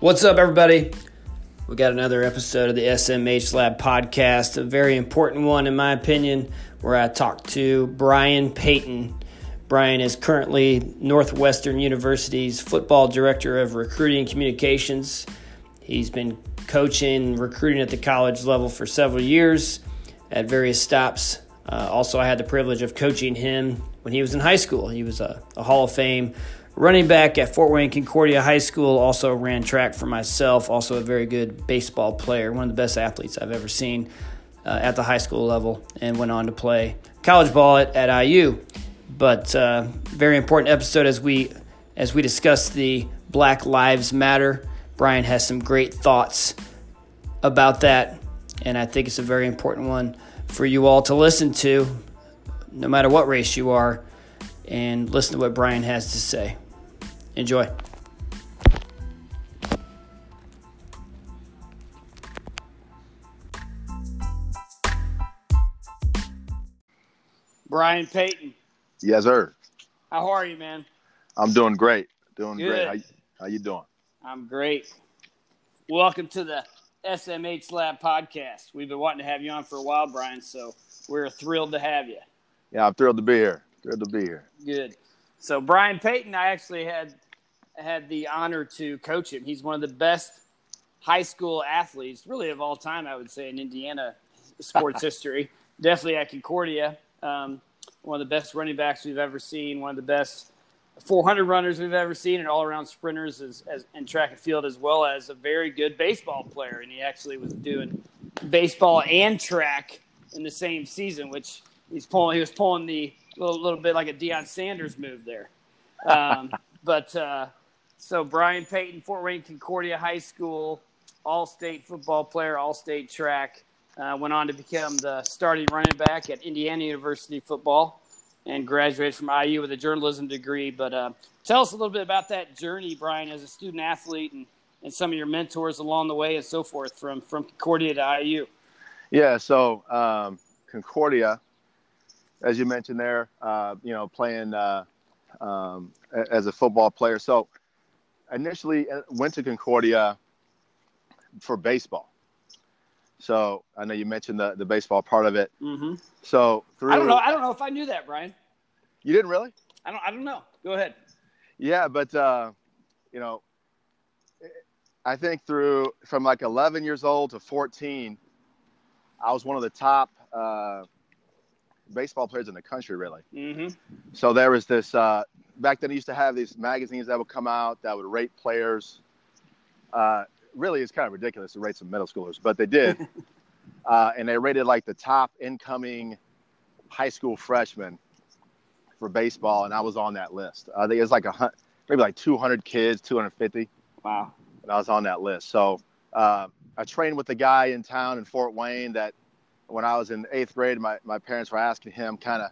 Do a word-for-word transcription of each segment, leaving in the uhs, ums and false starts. What's up, everybody? We got another episode of the S M H Lab podcast, a very important one in my opinion, where I talked to Bryan Payton. Bryan is currently Northwestern University's football director of recruiting communications. He's been coaching, recruiting at the college level for several years at various stops. Uh, also, I had the privilege of coaching him when he was in high school. He was a, a Hall of Fame running back at Fort Wayne Concordia High School, also ran track for myself, also a very good baseball player, one of the best athletes I've ever seen uh, at the high school level, and went on to play college ball at, at I U. But uh, very important episode as we as we discuss the Black Lives Matter. Bryan has some great thoughts about that, and I think it's a very important one for you all to listen to, no matter what race you are, and listen to what Bryan has to say. Enjoy. Bryan Payton. Yes, sir. How are you, man? I'm doing great. Doing Good. great. How, how you doing? I'm great. Welcome to the S M H Lab podcast. We've been wanting to have you on for a while, Bryan, so we're thrilled to have you. Yeah, I'm thrilled to be here. Good to be here. Good. So Bryan Payton, I actually had had the honor to coach him. He's one of the best high school athletes, really of all time, I would say, in Indiana sports history. Definitely at Concordia. Um, one of the best running backs we've ever seen, one of the best four hundred runners we've ever seen, and all-around sprinters as, as in track and field, as well as a very good baseball player. And he actually was doing baseball and track in the same season, which he's pulling. He was pulling the A little, little bit like a Deion Sanders move there. Um, but uh, so Bryan Payton, Fort Wayne Concordia High School, all-state football player, all-state track, uh, went on to become the starting running back at Indiana University football and graduated from I U with a journalism degree. But uh, tell us a little bit about that journey, Bryan, as a student athlete and, and some of your mentors along the way and so forth from, from Concordia to I U. Yeah, so um, Concordia – as you mentioned there, uh, you know, playing uh, um, as a football player. So initially went to Concordia for baseball. So I know you mentioned the, the baseball part of it. Mm-hmm. So through, I don't know. I don't know if I knew that, Bryan. You didn't really? I don't. I don't know. Go ahead. Yeah, but uh, you know, I think through from like eleven years old to fourteen, I was one of the top Uh, baseball players in the country, really. Mm-hmm. So there was this uh back then, they used to have these magazines that would come out that would rate players. Uh really, it's kind of ridiculous to rate some middle schoolers, but they did. uh and they rated like the top incoming high school freshmen for baseball, and I was on that list. I think it was like a maybe like two hundred kids, two hundred fifty. Wow. And I was on that list. So uh I trained with the guy in town in Fort Wayne that when I was in eighth grade, my, my parents were asking him kind of,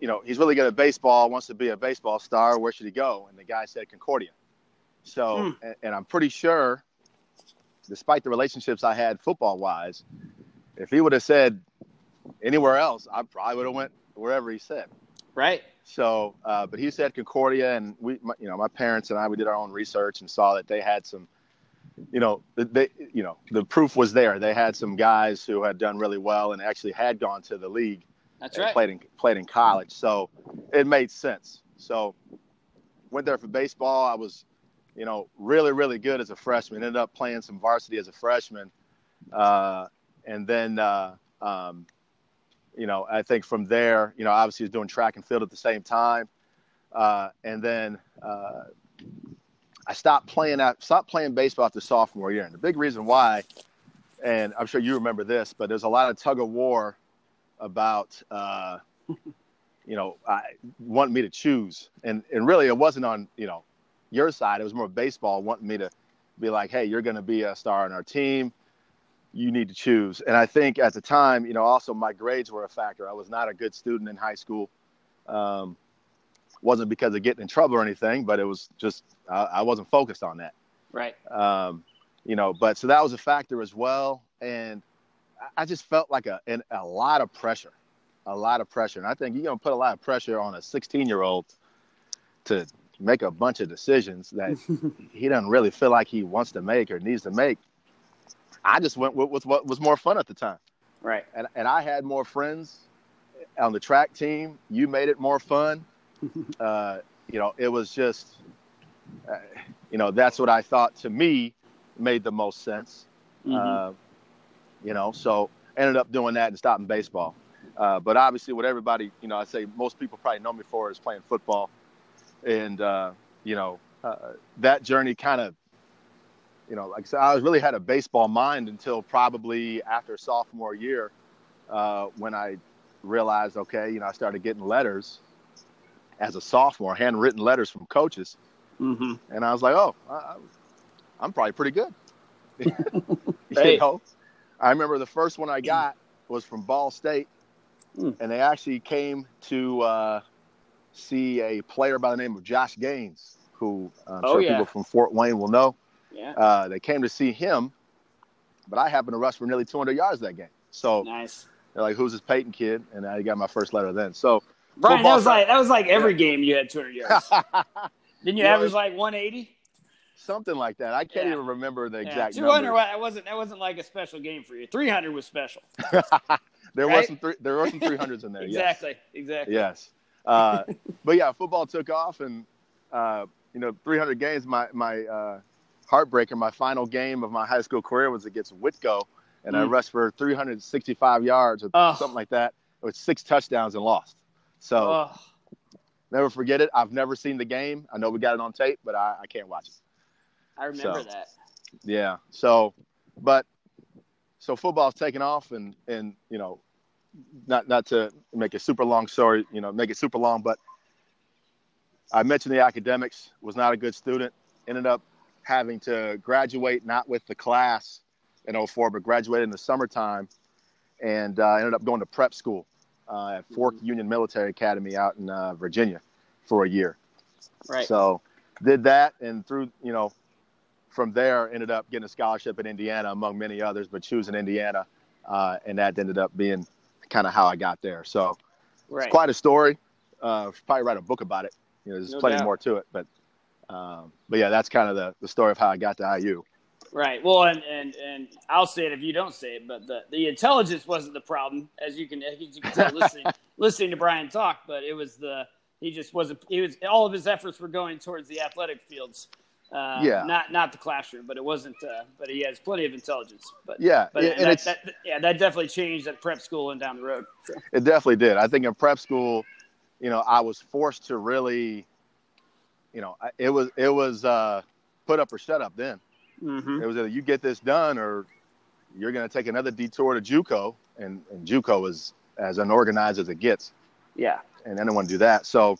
you know, he's really good at baseball, wants to be a baseball star. Where should he go? And the guy said Concordia. So, hmm. and, and I'm pretty sure, despite the relationships I had football-wise, if he would have said anywhere else, I probably would have went wherever he said. Right. So, uh, but he said Concordia, and we, my, you know, my parents and I, we did our own research and saw that they had some, you know, they, you know, the proof was there. They had some guys who had done really well and actually had gone to the league. That's right. Played in, played in college. So it made sense. So went there for baseball. I was, you know, really, really good as a freshman. Ended up playing some varsity as a freshman. Uh, and then, uh, um, you know, I think from there, you know, obviously was doing track and field at the same time. Uh, and then, uh, I stopped playing I stopped playing baseball after sophomore year. And the big reason why, and I'm sure you remember this, but there's a lot of tug of war about, uh, you know, I wanted me to choose. And and really it wasn't on, you know, your side. It was more baseball wanting me to be like, hey, you're going to be a star on our team. You need to choose. And I think at the time, you know, also my grades were a factor. I was not a good student in high school. Um wasn't because of getting in trouble or anything, but it was just, I, I wasn't focused on that. Right. Um, you know, but so that was a factor as well. And I just felt like a, an, a lot of pressure, a lot of pressure. And I think you're going to put a lot of pressure on a sixteen year old to make a bunch of decisions that he doesn't really feel like he wants to make or needs to make. I just went with, with what was more fun at the time. Right. And and I had more friends on the track team. You made it more fun. uh, you know, it was just, uh, you know, that's what I thought to me made the most sense. Mm-hmm. Uh, you know, so ended up doing that and stopping baseball. Uh, but obviously what everybody, you know, I say most people probably know me for is playing football. And, uh, you know, uh, that journey kind of, you know, like I said, I really had a baseball mind until probably after sophomore year uh, when I realized, okay, you know, I started getting letters as a sophomore, handwritten letters from coaches. Mm-hmm. And I was like, oh, I, I'm probably pretty good. Hey. You know, I remember the first one I got was from Ball State, mm. and they actually came to uh, see a player by the name of Josh Gaines, who I'm oh, sure yeah. people from Fort Wayne will know. Yeah. Uh, they came to see him, but I happened to rush for nearly two hundred yards that game. So nice. They're like, "Who's this Peyton kid?" And I got my first letter then. So, Bryan, that was like that was like every yeah. game you had two hundred yards. Didn't you well, average like one eighty? Something like that. I can't yeah. even remember the yeah. exact two hundred, number. That wasn't that wasn't like a special game for you. three hundred was special. there right? was some three, there were some three hundreds in there. exactly. Yes. Exactly. Yes. Uh, but yeah, football took off, and uh, you know, three hundred games. My my. Uh, Heartbreaker, my final game of my high school career was against Whitco, and mm. I rushed for three hundred sixty-five yards or oh. something like that, with six touchdowns and lost. So, oh. never forget it. I've never seen the game. I know we got it on tape, but I, I can't watch it. I remember so, that. Yeah. So, but so football's taken off, and and you know, not not to make a super long story, you know, make it super long, but I mentioned the academics. Was not a good student. Ended up having to graduate, not with the class in oh four, but graduated in the summertime, and uh, ended up going to prep school uh, at Fork mm-hmm. Union Military Academy out in uh, Virginia for a year. Right. So did that, and through, you know, from there ended up getting a scholarship in Indiana among many others, but choosing Indiana, uh, and that ended up being kind of how I got there. So right. it's quite a story. Uh, should probably write a book about it. You know, there's no plenty doubt. more to it, but. Um, but yeah, that's kind of the, the story of how I got to I U. Right. Well, and, and, and I'll say it if you don't say it, but the, the intelligence wasn't the problem, as you can, as you can tell listening, listening to Bryan talk, but it was the, he just wasn't, he was, all of his efforts were going towards the athletic fields. Uh, yeah. Not, not the classroom, but it wasn't, uh, but he has plenty of intelligence, but yeah, but yeah, and and that, that, yeah, that definitely changed at prep school and down the road. So. It definitely did. I think in prep school, you know, I was forced to really, you know, it was it was uh, put up or shut up then. Mm-hmm. It was either you get this done or you're going to take another detour to JUCO, and, and JUCO is as unorganized as it gets. Yeah. And I didn't want to do that. So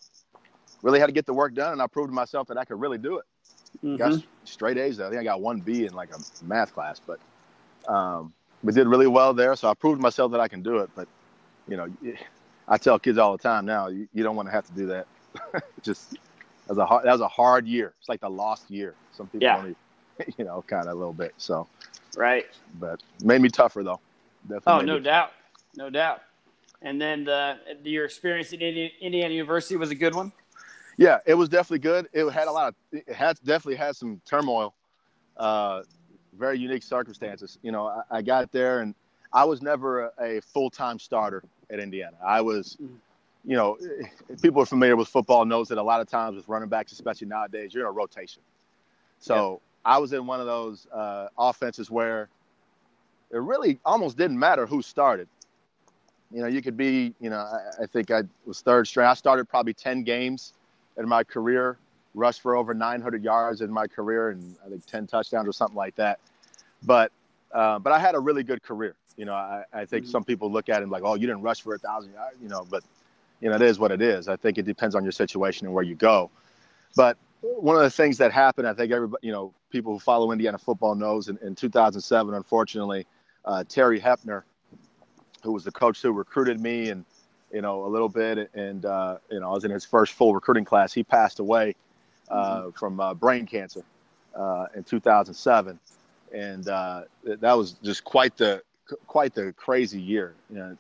really had to get the work done, and I proved to myself that I could really do it. Mm-hmm. Got straight A's though. I think I got one B in like a math class, but um, we did really well there. So I proved to myself that I can do it. But, you know, I tell kids all the time now, you, you don't want to have to do that. Just – That was, a hard, that was a hard year. It's like the lost year. Some people yeah. only, you know, kind of a little bit. So, right. But made me tougher, though. Definitely oh, no doubt. Tougher. No doubt. And then the, your experience at Indiana University was a good one? Yeah, it was definitely good. It had a lot of – it had, definitely had some turmoil, uh, very unique circumstances. You know, I, I got there, and I was never a, a full-time starter at Indiana. I was mm-hmm. – You know, people are familiar with football knows that a lot of times with running backs, especially nowadays, you're in a rotation. So yeah. I was in one of those uh, offenses where it really almost didn't matter who started. You know, you could be, you know, I, I think I was third string. I started probably ten games in my career, rushed for over nine hundred yards in my career, and I think ten touchdowns or something like that. But uh, but I had a really good career. You know, I, I think mm-hmm. some people look at him like, oh, you didn't rush for a thousand yards, you know, but – You know, it is what it is. I think it depends on your situation and where you go. But one of the things that happened, I think everybody, you know, people who follow Indiana football knows in, in two thousand seven, unfortunately, uh, Terry Hoeppner, who was the coach who recruited me and, you know, a little bit and, uh, you know, I was in his first full recruiting class. He passed away uh, mm-hmm. from uh, brain cancer uh, in two thousand seven. And uh, that was just quite the, quite the crazy year. You know,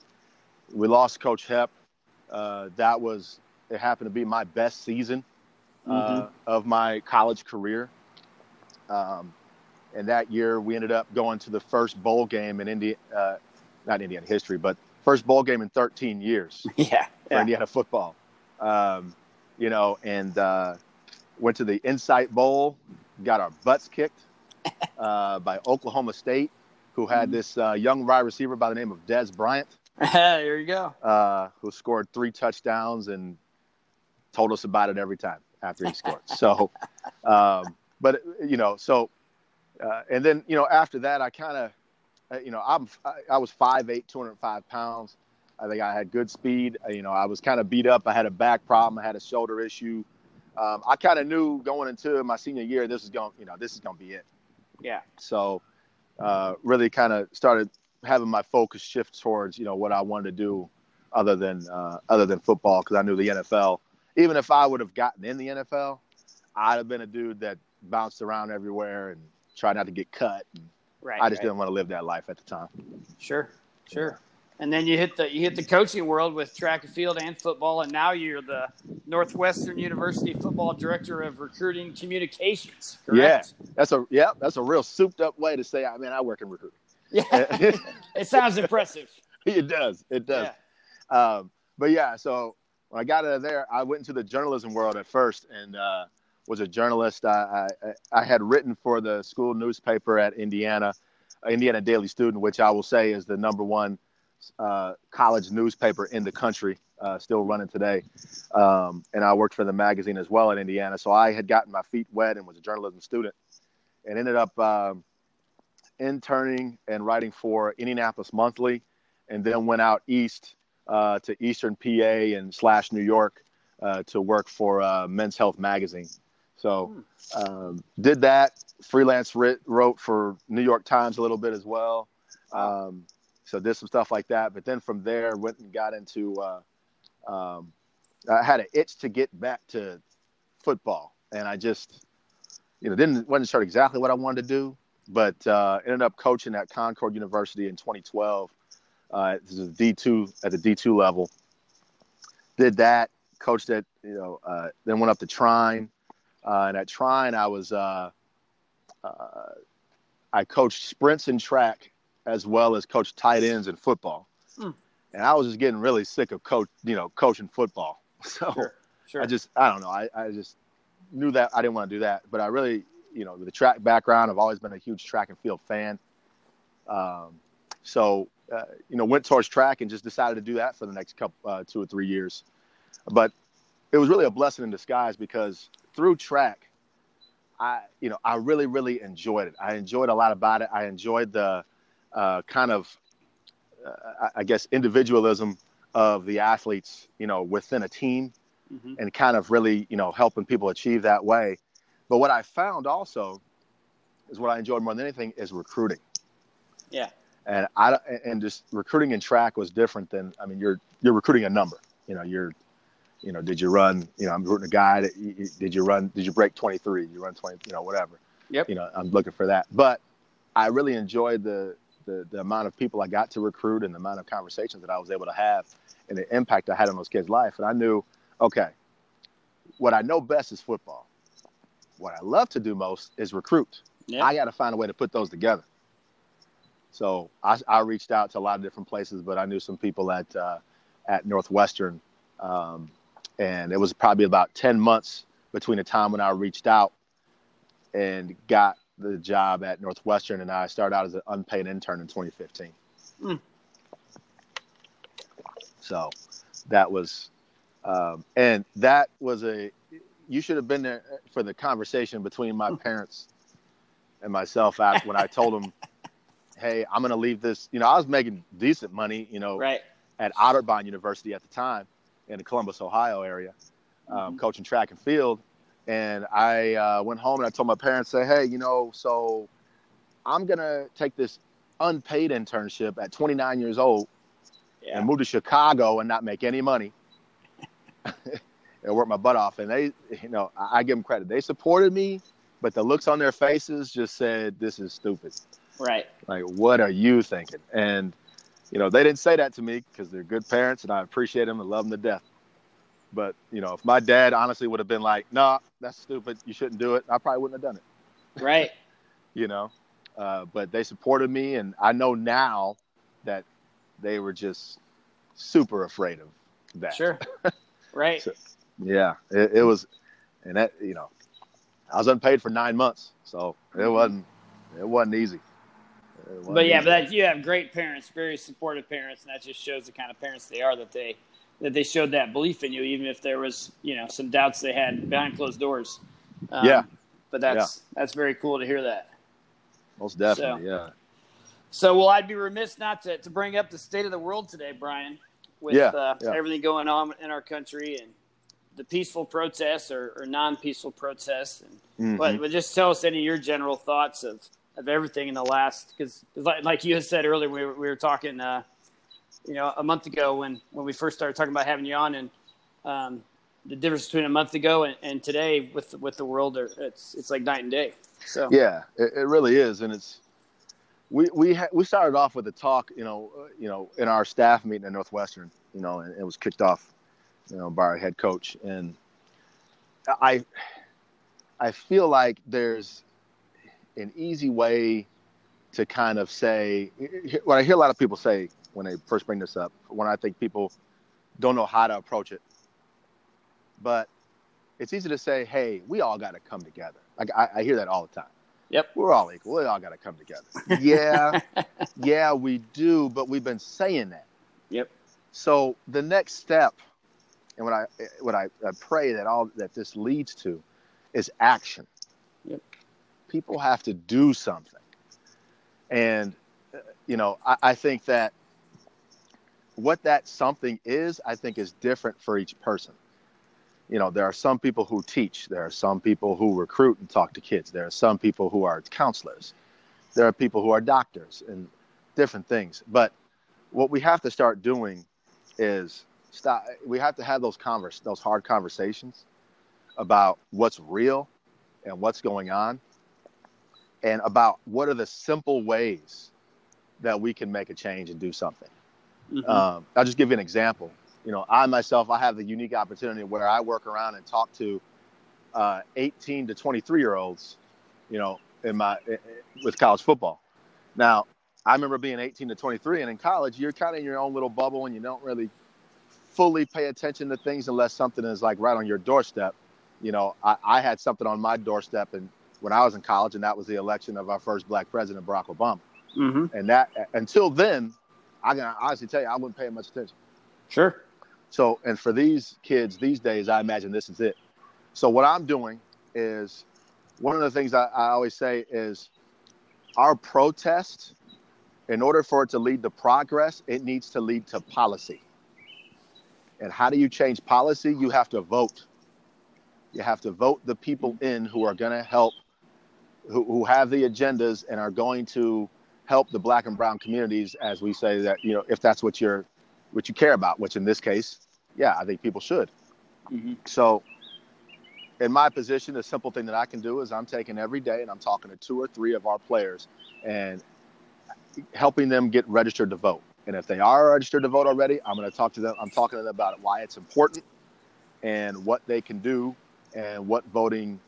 we lost Coach Hep. Uh, that was, it happened to be my best season uh, mm-hmm. of my college career. Um, and that year we ended up going to the first bowl game in India, uh, not Indiana history, but first bowl game in thirteen years yeah, for yeah. Indiana football. Um, you know, and uh, went to the Insight Bowl, got our butts kicked uh, by Oklahoma State, who had this uh, young wide receiver by the name of Dez Bryant. There you go. Uh, who scored three touchdowns and told us about it every time after he scored. So, um, but, you know, so, uh, and then, you know, after that, I kind of, uh, you know, I'm, I, I was five eight, two hundred five pounds. I think I had good speed. You know, I was kind of beat up. I had a back problem. I had a shoulder issue. Um, I kind of knew going into my senior year, this is going, you know, this is going to be it. Yeah. So, Uh, really kind of started having my focus shift towards, you know, what I wanted to do other than uh, other than football, because I knew the N F L. Even if I would have gotten in the N F L, I'd have been a dude that bounced around everywhere and tried not to get cut. And right, I just right. didn't want to live that life at the time. Sure, sure. And then you hit the you hit the coaching world with track and field and football, and now you're the Northwestern University football director of recruiting communications. Correct? Yeah, that's a yeah, that's a real souped up way to say, I mean, I work in recruiting. Yeah, it sounds impressive. It does, it does. Yeah. Um, but yeah, so when I got out of there, I went into the journalism world at first, and uh, was a journalist. I, I I had written for the school newspaper at Indiana, Indiana Daily Student, which I will say is the number one Uh, college newspaper in the country, uh, still running today. Um, and I worked for the magazine as well at Indiana. So I had gotten my feet wet and was a journalism student, and ended up um, interning and writing for Indianapolis Monthly, and then went out east uh, to Eastern P A and slash New York uh, to work for uh, Men's Health Magazine. So um, did that, freelance writ- wrote for New York Times a little bit as well. Um, So did some stuff like that. But then from there, went and got into uh, – um, I had an itch to get back to football. And I just, you know, didn't wasn't sure exactly what I wanted to do, but uh, ended up coaching at Concord University in twenty twelve. Uh, this is D two, at the D two level. Did that, coached at, you know, uh, then went up to Trine. Uh, and at Trine, I was uh, – uh, I coached sprints and track, as well as coach tight ends in football. Mm. And I was just getting really sick of coach, you know, coaching football. So sure, sure. I just, I don't know. I, I just knew that I didn't want to do that, but I really, you know, with a track background, I've always been a huge track and field fan. Um, so, uh, you know, went towards track and just decided to do that for the next couple, uh, two or three years. But it was really a blessing in disguise, because through track, I, you know, I really, really enjoyed it. I enjoyed a lot about it. I enjoyed the, Uh, kind of, uh, I guess, individualism of the athletes, you know, within a team, mm-hmm. and kind of really, you know, helping people achieve that way. But what I found also is what I enjoyed more than anything is recruiting. Yeah. And I, and just recruiting in track was different than, I mean, you're, you're recruiting a number, you know, you're, you know, did you run, you know, I'm recruiting a guy that, did you run, did you break twenty-three? Did you run twenty, you know, whatever. Yep. You know, I'm looking for that. But I really enjoyed the, The, the amount of people I got to recruit and the amount of conversations that I was able to have and the impact I had on those kids' life. And I knew, okay, what I know best is football. What I love to do most is recruit. Yeah. I got to find a way to put those together. So I, I reached out to a lot of different places, but I knew some people at, uh, at Northwestern. Um, and it was probably about ten months between the time when I reached out and got the job at Northwestern, and I started out as an unpaid intern in twenty fifteen. Mm. So that was, um, and that was a, you should have been there for the conversation between my parents and myself after, when I told them, hey, I'm going to leave this, you know, I was making decent money, you know, right. at Otterbein University at the time in the Columbus, Ohio area, um, mm-hmm. coaching track and field. And I uh, went home and I told my parents, say, hey, you know, so I'm going to take this unpaid internship at twenty-nine years old yeah. and move to Chicago and not make any money and work my butt off. And they, you know, I, I give them credit. They supported me, but the looks on their faces just said, this is stupid. Right. Like, what are you thinking? And, you know, they didn't say that to me because they're good parents and I appreciate them and love them to death. But, you know, if my dad honestly would have been like, no, nah, that's stupid, you shouldn't do it, I probably wouldn't have done it. Right. You know, uh, but they supported me. And I know now that they were just super afraid of that. Sure. Right. So, yeah, it, it was. And that, you know, I was unpaid for nine months. So it wasn't it wasn't easy. It wasn't but, yeah, easy. But that, you have great parents, very supportive parents. And that just shows the kind of parents they are, that they that they showed that belief in you, even if there was, you know, some doubts they had behind closed doors. Um, yeah. But that's yeah. that's very cool to hear that. Most definitely, so, yeah. So, well, I'd be remiss not to, to bring up the state of the world today, Bryan, with yeah, uh, yeah. everything going on in our country and the peaceful protests or, or non-peaceful protests. And, mm-hmm. but, but just tell us any of your general thoughts of, of everything in the last, because like, like you had said earlier, we were, we were talking, uh, you know, a month ago when, when we first started talking about having you on, and um, the difference between a month ago and, and today with with the world, are, it's it's like night and day. So yeah, it, it really is, and it's we we ha- we started off with a talk, you know, uh, you know, in our staff meeting at Northwestern, you know, and it was kicked off, you know, by our head coach, and I I feel like there's an easy way to kind of say what I hear a lot of people say when they first bring this up, when I think people don't know how to approach it. But it's easy to say, hey, we all got to come together. Like I, I hear that all the time. Yep. We're all equal. We all got to come together. Yeah. Yeah, we do. But we've been saying that. Yep. So the next step, and what I, what I, I pray that all that this leads to is action. Yep. People have to do something. And, you know, I, I think that what that something is, I think is different for each person. You know, there are some people who teach. There are some people who recruit and talk to kids. There are some people who are counselors. There are people who are doctors and different things. But what we have to start doing is stop. We have to have those converse, those hard conversations about what's real and what's going on, and about what are the simple ways that we can make a change and do something. Mm-hmm. Um, I'll just give you an example. You know, I myself, I have the unique opportunity where I work around and talk to uh, eighteen to twenty-three year olds, you know, in my in, with college football. Now, I remember being eighteen to twenty-three, and in college, you're kind of in your own little bubble, and you don't really fully pay attention to things unless something is like right on your doorstep. You know, I, I had something on my doorstep, and when I was in college, and that was the election of our first black president, Barack Obama. Mm-hmm. And that until then, I can honestly tell you, I wouldn't pay much attention. Sure. So, and for these kids these days, I imagine this is it. So what I'm doing is, one of the things I, I always say is, our protest, in order for it to lead to progress, it needs to lead to policy. And how do you change policy? You have to vote. You have to vote the people in who are going to help, who, who have the agendas and are going to help the black and brown communities, as we say that, you know, if that's what you're, what you care about, which in this case, yeah, I think people should. Mm-hmm. So in my position, the simple thing that I can do is I'm taking every day and I'm talking to two or three of our players and helping them get registered to vote. And if they are registered to vote already, I'm going to talk to them. I'm talking to them about why it's important and what they can do and what voting,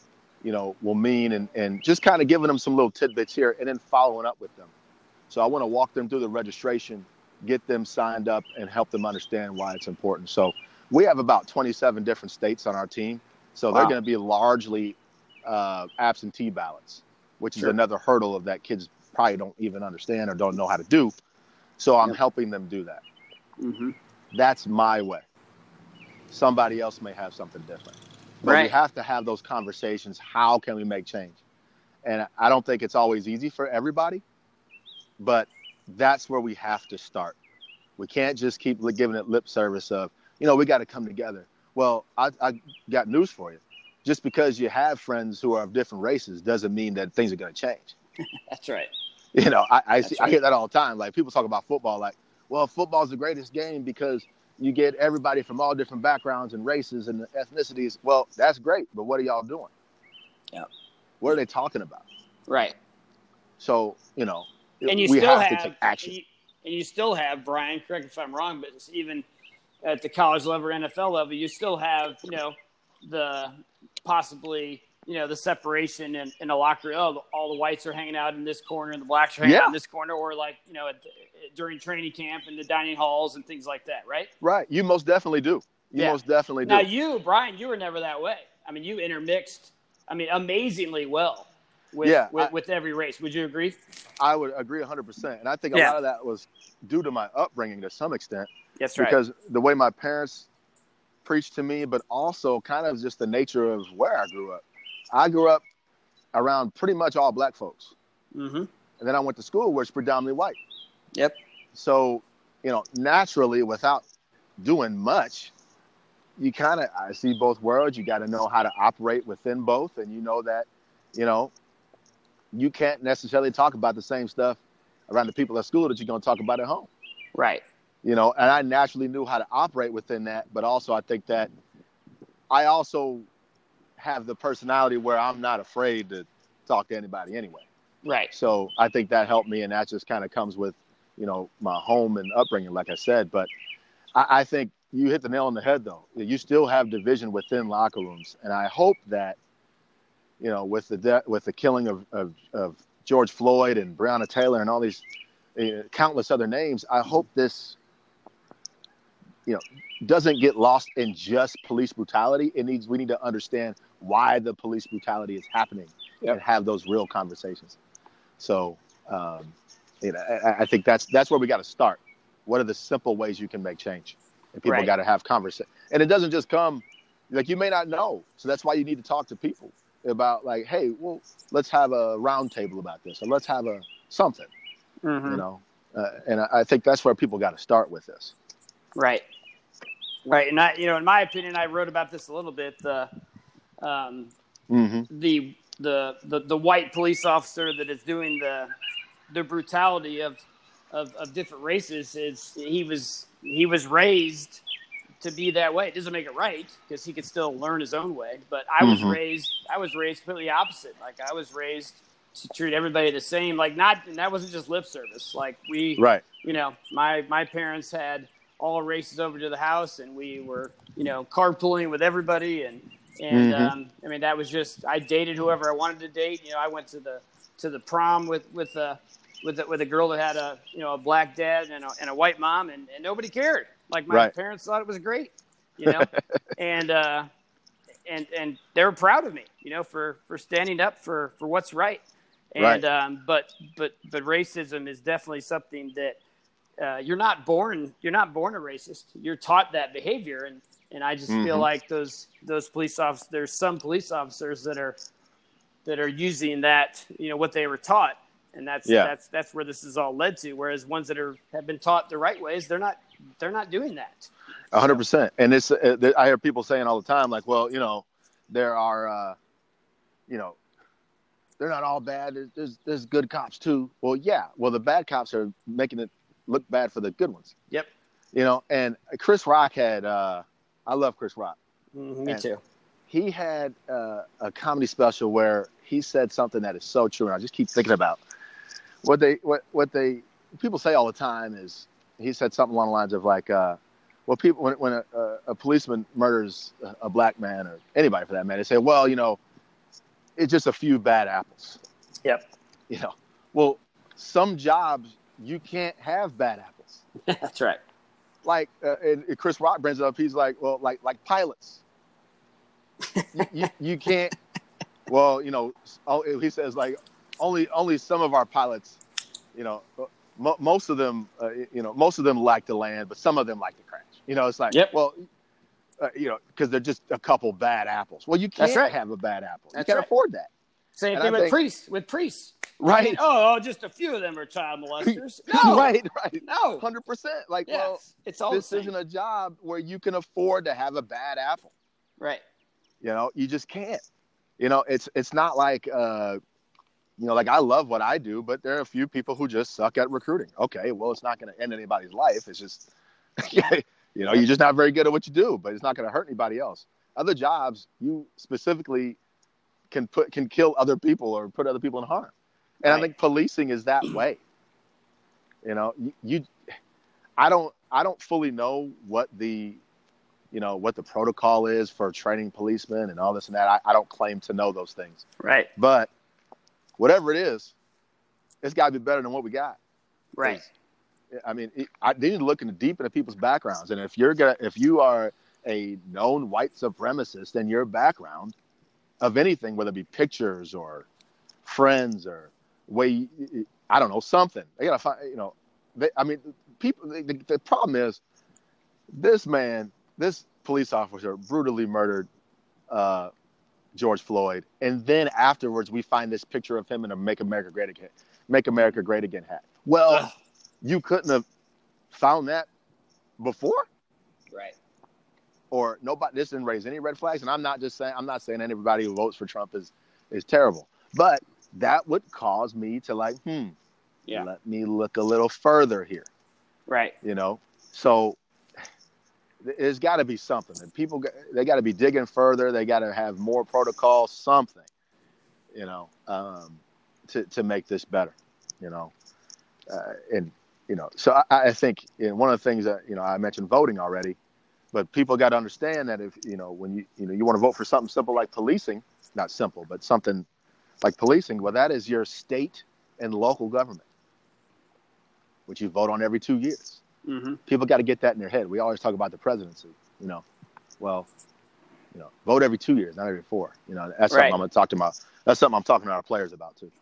you know, will mean, and, and just kind of giving them some little tidbits here and then following up with them. So I want to walk them through the registration, get them signed up, and help them understand why it's important. So we have about twenty-seven different states on our team. So wow. They're going to be largely uh, absentee ballots, which sure. is another hurdle of that kids probably don't even understand or don't know how to do. So I'm yep. helping them do that. Mm-hmm. That's my way. Somebody else may have something different. But right. we have to have those conversations. How can we make change? And I don't think it's always easy for everybody, but that's where we have to start. We can't just keep giving it lip service of, you know, we got to come together. Well, I, I got news for you. Just because you have friends who are of different races doesn't mean that things are going to change. That's right. You know, I I, see, right. I hear that all the time. Like people talk about football, like, well, football's the greatest game because you get everybody from all different backgrounds and races and ethnicities. Well, that's great, but what are y'all doing? Yeah. What are they talking about? Right. So, you know, and you we still have, have to take action. And you, and you still have, Bryan, correct if I'm wrong, but it's even at the college level, N F L level, you still have, you know, the possibly, you know, the separation in, in a locker room. Oh, all the whites are hanging out in this corner and the blacks are hanging yeah. out in this corner, or like, you know, at, at, during training camp and the dining halls and things like that, right? Right. You most definitely do. You yeah. most definitely do. Now you, Bryan, you were never that way. I mean, you intermixed, I mean, amazingly well with yeah, with, I, with every race. Would you agree? I would agree one hundred percent. And I think a yeah. lot of that was due to my upbringing to some extent. That's right. Because the way my parents preached to me, but also kind of just the nature of where I grew up. I grew up around pretty much all black folks. Mm-hmm. And then I went to school where it's predominantly white. Yep. So, you know, naturally, without doing much, you kind of I see both worlds. You got to know how to operate within both. And you know that, you know, you can't necessarily talk about the same stuff around the people at school that you're going to talk about at home. Right. You know, and I naturally knew how to operate within that. But also I think that I also have the personality where I'm not afraid to talk to anybody anyway. Right. So I think that helped me. And that just kind of comes with, you know, my home and upbringing, like I said. But I, I think you hit the nail on the head, though. You still have division within locker rooms. And I hope that, you know, with the de- with the killing of, of, of George Floyd and Breonna Taylor and all these uh, countless other names, I hope this, you know, doesn't get lost in just police brutality. It needs, we need to understand why the police brutality is happening yep. and have those real conversations. So, um, you know, I, I think that's, that's where we got to start. What are the simple ways you can make change? And people right. got to have conversations. And it doesn't just come, like, you may not know. So that's why you need to talk to people about, like, hey, well, let's have a round table about this, or let's have a something, mm-hmm. you know? Uh, and I, I think that's where people got to start with this. Right. Right. And I, you know, in my opinion, I wrote about this a little bit. The, um, mm-hmm. the, the, the, the white police officer that is doing the, the brutality of, of, of different races is he was, he was raised to be that way. It doesn't make it right, because he could still learn his own way. But I mm-hmm. was raised, I was raised completely opposite. Like, I was raised to treat everybody the same. Like, not, and that wasn't just lip service. Like, we, right. you know, my, my parents had all races over to the house, and we were, you know, carpooling with everybody. And, and, mm-hmm. um, I mean, that was just, I dated whoever I wanted to date. You know, I went to the, to the prom with, with, uh, with, the, with a girl that had a, you know, a black dad and a, and a white mom, and, and nobody cared. Like, my right. parents thought it was great, you know, and, uh, and, and they were proud of me, you know, for, for standing up for, for what's right. And, right. um, but, but, but racism is definitely something that, Uh, you're not born. You're not born a racist. You're taught that behavior, and, and I just mm-hmm. feel like those those police officers. There's some police officers that are that are using that, you know, what they were taught, and that's yeah. that's that's where this is all led to. Whereas ones that are have been taught the right ways, they're not they're not doing that. A hundred percent. And it's uh, I hear people saying all the time, like, well, you know, there are, uh, you know, they're not all bad. There's there's good cops too. Well, yeah. Well, the bad cops are making it look bad for the good ones. Yep. You know, and Chris Rock had, uh, I love Chris Rock. Mm-hmm, me too. He had uh, a comedy special where he said something that is so true, and I just keep thinking about what they, what, what they, people say all the time is, he said something along the lines of like, uh, well, people, when, when a, a policeman murders a black man or anybody for that matter, they say, well, you know, it's just a few bad apples. Yep. You know, well, some jobs, you can't have bad apples. That's right. Like, uh, and, and Chris Rock brings it up. He's like, well, like, like pilots. you, you, you can't. Well, you know, all, he says like, only, only some of our pilots, you know, mo- most of them, uh, you know, most of them like to land, but some of them like to crash. You know, it's like, yep. well, uh, you know, because they're just a couple bad apples. Well, you can't That's right. have a bad apple. That's you can't right. afford that. Same and thing I with think, priests. With priests. Right. I mean, oh, just a few of them are child molesters. No. Right, right. No. one hundred percent. Like, yes. well, it's all this isn't a job where you can afford to have a bad apple. Right. You know, you just can't. You know, it's it's not like, uh, you know, like I love what I do, but there are a few people who just suck at recruiting. Okay, well, it's not going to end anybody's life. It's just, you know, you're just not very good at what you do, but it's not going to hurt anybody else. Other jobs, you specifically can put can kill other people or put other people in harm. And right. I think policing is that way. You know, you, you, I don't I don't fully know what the you know what the protocol is for training policemen and all this and that. I, I don't claim to know those things. Right. But whatever it is, it's got to be better than what we got. Right. I mean, it, I they need to look in the deep into people's backgrounds. And if you're gonna, if you are a known white supremacist, then your background of anything, whether it be pictures or friends or way, I don't know, something. They gotta find, you know. They, I mean, people. They, the, the problem is, this man, this police officer, brutally murdered uh, George Floyd, and then afterwards we find this picture of him in a "Make America Great Again," "Make America Great Again" hat. Well, Ugh. you couldn't have found that before, right? Or nobody. This didn't raise any red flags, and I'm not just saying. I'm not saying anybody who votes for Trump is is terrible, but that would cause me to like, hmm, yeah. let me look a little further here, right? You know, so there's got to be something, and people they got to be digging further. They got to have more protocol, something, you know, um, to to make this better, you know, uh, and you know. So I, I think you know, one of the things that you know I mentioned voting already, but people got to understand that if you know when you you know you want to vote for something simple like policing, not simple, but something. Like policing, well, that is your state and local government, which you vote on every two years. Mm-hmm. People got to get that in their head. We always talk about the presidency, you know. Well, you know, vote every two years, not every four. You know, that's right. something I'm going to talk to my. That's something I'm talking to our players about too.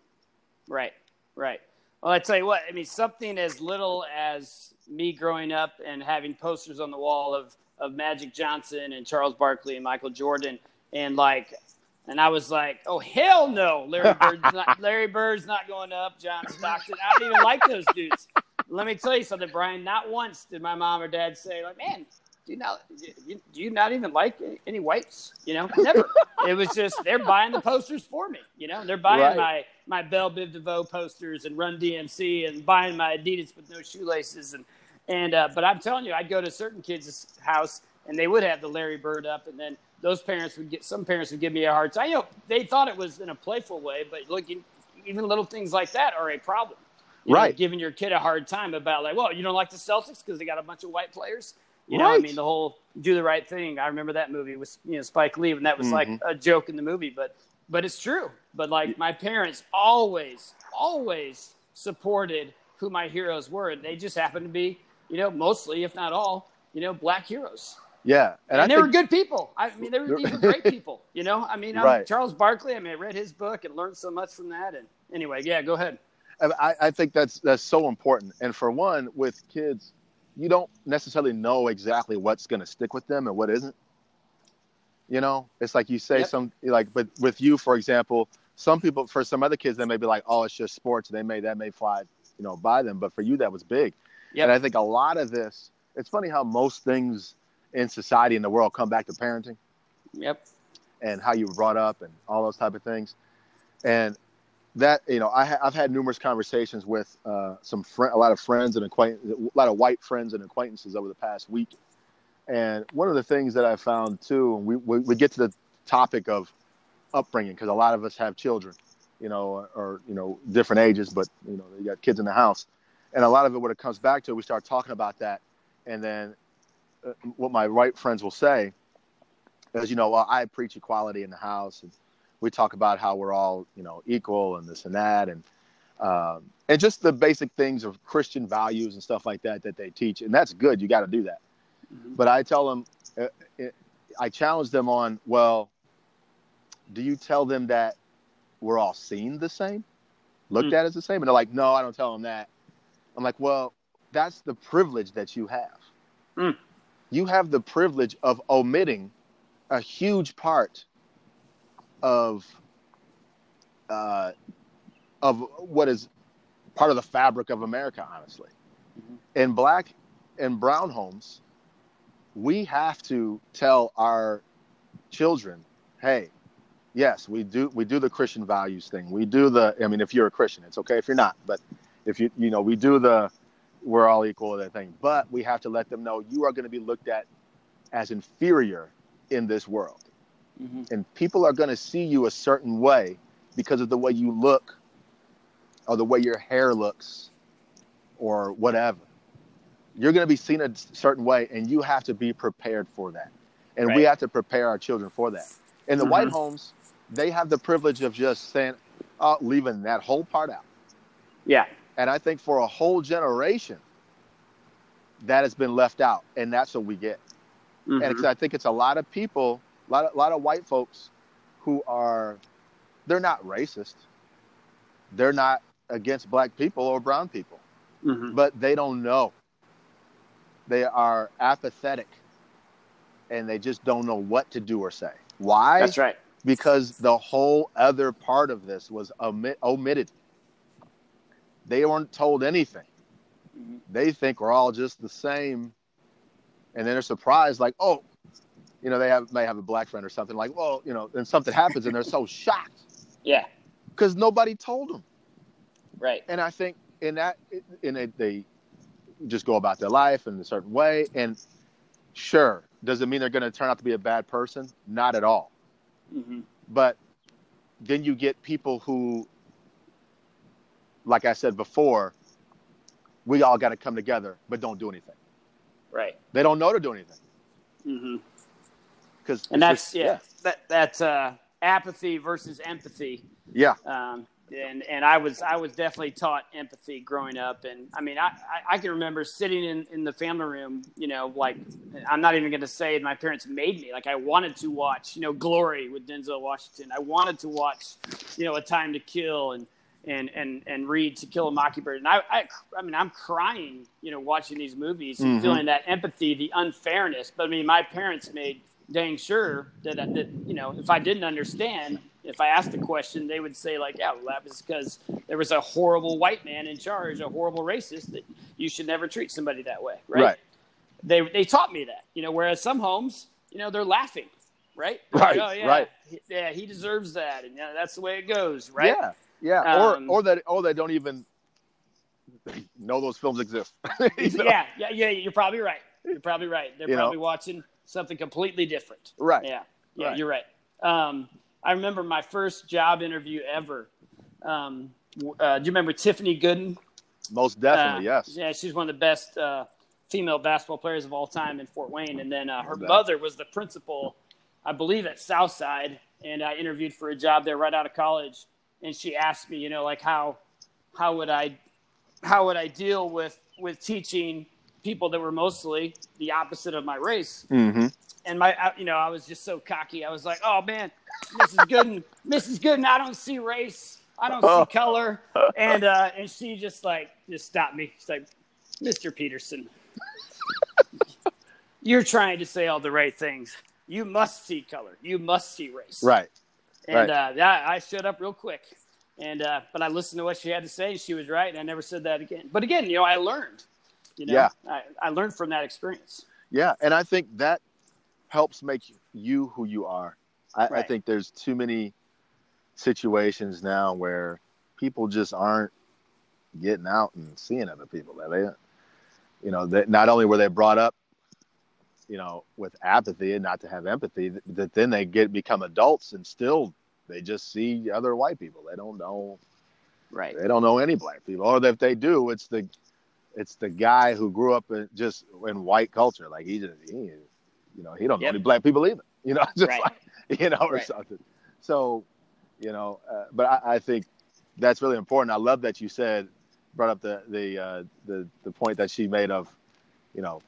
Right, right. Well, I tell you what. I mean, something as little as me growing up and having posters on the wall of of Magic Johnson and Charles Barkley and Michael Jordan and like. And I was like, oh, hell no. Larry Bird's not, Larry Bird's not going up. John Stockton. I don't even like those dudes. Let me tell you something, Brian. Not once did my mom or dad say, like, man, do you not, do you not even like any whites? You know, never. It was just they're buying the posters for me. You know, they're buying right. my, my Belle Biv DeVoe posters and Run D M C and buying my Adidas with no shoelaces. And, and uh, but I'm telling you, I'd go to certain kids' house and they would have the Larry Bird up and then. Those parents would get some parents would give me a hard time. You know, they thought it was in a playful way, but look, even little things like that are a problem. You right, know, giving your kid a hard time about like, well, you don't like the Celtics because they got a bunch of white players. You right. know, I mean, the whole "Do the Right Thing." I remember that movie with you know Spike Lee, and that was mm-hmm. like a joke in the movie, but but it's true. But like my parents always, always supported who my heroes were. They just happened to be, you know, mostly if not all, you know, black heroes. Yeah, and, and I they think, were good people. I mean, they were, these were great people. You know, I mean, right. Charles Barkley. I mean, I read his book and learned so much from that. And anyway, yeah, go ahead. I, I think that's that's so important. And for one, with kids, you don't necessarily know exactly what's going to stick with them and what isn't. You know, it's like you say yep. some like, but with you, for example, some people for some other kids, they may be like, oh, it's just sports. They may that may fly, you know, by them. But for you, that was big. Yep. And I think a lot of this. It's funny how most things. In society and the world come back to parenting. Yep. And how you were brought up and all those type of things. And that, you know, I ha- I've had numerous conversations with uh, some fr- a lot of friends and acquaintances, a lot of white friends and acquaintances over the past week. And one of the things that I found too, and we, we, we get to the topic of upbringing because a lot of us have children, you know, or, or, you know, different ages, but, you know, you got kids in the house. And a lot of it, when it comes back to, we start talking about that. And then, Uh, what my white friends will say is, you know, well, I preach equality in the house, and we talk about how we're all, you know, equal and this and that, and um, and just the basic things of Christian values and stuff like that that they teach, and that's good. You got to do that. Mm-hmm. But I tell them, uh, it, I challenge them on, well, do you tell them that we're all seen the same, looked mm-hmm. at as the same? And they're like, no, I don't tell them that. I'm like, well, that's the privilege that you have. Mm. You have the privilege of omitting a huge part of uh, of what is part of the fabric of America, honestly. Mm-hmm. In black and brown homes, we have to tell our children, hey, yes, we do we do the Christian values thing. We do the I mean, if you're a Christian, it's okay if you're not, but if you you know, we do the we're all equal to that thing, but we have to let them know you are going to be looked at as inferior in this world. Mm-hmm. And people are going to see you a certain way because of the way you look or the way your hair looks or whatever. You're going to be seen a certain way, and you have to be prepared for that. And right. we have to prepare our children for that. And the mm-hmm. white homes, they have the privilege of just saying, uh, leaving that whole part out. Yeah. And I think for a whole generation, that has been left out, and that's what we get. Mm-hmm. And I think it's a lot of people, a lot of, a lot of white folks who are, they're not racist. They're not against black people or brown people, mm-hmm. but they don't know. They are apathetic, and they just don't know what to do or say. Why? That's right. Because the whole other part of this was omit- omitted. They weren't told anything. Mm-hmm. They think we're all just the same, and then they're surprised, like, oh, you know, they have may have a black friend or something, like, well, you know, and something happens, and they're so shocked. Yeah. Because nobody told them. Right. And I think in that, in a, they just go about their life in a certain way, and sure, does it mean they're going to turn out to be a bad person? Not at all. Mm-hmm. But then you get people who, like I said before, we all got to come together, but don't do anything. Right. They don't know to do anything. Mm-hmm. Cause and that's, just, yeah, yeah, that that's uh, apathy versus empathy. Yeah. Um, and and I was I was definitely taught empathy growing up, and I mean I, I, I can remember sitting in, in the family room, you know, like I'm not even going to say my parents made me, like I wanted to watch, you know, Glory with Denzel Washington. I wanted to watch, you know, A Time to Kill and and and, and read To Kill a Mockingbird, and I, I I mean I'm crying, you know, watching these movies and mm-hmm. feeling that empathy, the unfairness. But I mean my parents made dang sure that that you know if I didn't understand. If I asked a question, they would say, like, yeah, well, that was because there was a horrible white man in charge, a horrible racist, that you should never treat somebody that way, right? Right. They they taught me that, you know, whereas some homes, you know, they're laughing, right? They're right, like, oh, yeah, right. He, yeah, he deserves that, and yeah, that's the way it goes, right? Yeah, yeah, um, or, or, that, or they don't even know those films exist. You know? Yeah, yeah, yeah, you're probably right. You're probably right. They're you probably know? watching something completely different. Right. Yeah, yeah, right. You're right. Um I remember my first job interview ever. Um, uh, do you remember Tiffany Gooden? Most definitely, uh, yes. Yeah, she's one of the best uh, female basketball players of all time in Fort Wayne. And then uh, her mother was the principal, I believe, at Southside. And I interviewed for a job there right out of college. And she asked me, you know, like how how would I how would I deal with with teaching people that were mostly the opposite of my race? Mm-hmm. And my, you know, I was just so cocky. I was like, "Oh man, Missus Gooden, Missus Gooden, I don't see race, I don't see color," and uh, and she just like just stopped me. She's like, "Mister Peterson, you're trying to say all the right things. You must see color. You must see race." Right. And right. Uh, that I shut up real quick. And uh, but I listened to what she had to say. She was right, and I never said that again. But again, you know, I learned. You know, yeah. I, I learned from that experience. Yeah, and I think that helps make you who you are. I, right. I think there's too many situations now where people just aren't getting out and seeing other people. They, you know, they, not only were they brought up, you know, with apathy and not to have empathy, that, that then they get become adults and still they just see other white people. They don't know, right? They don't know any black people, or if they do, it's the it's the guy who grew up in, just in white culture, like he just he. You know, he don't yep. know any black people either, you know, just right. like, you know, or right. something. So, you know, uh, but I, I think that's really important. I love that you said, brought up the, the, uh, the, the point that she made of, you know,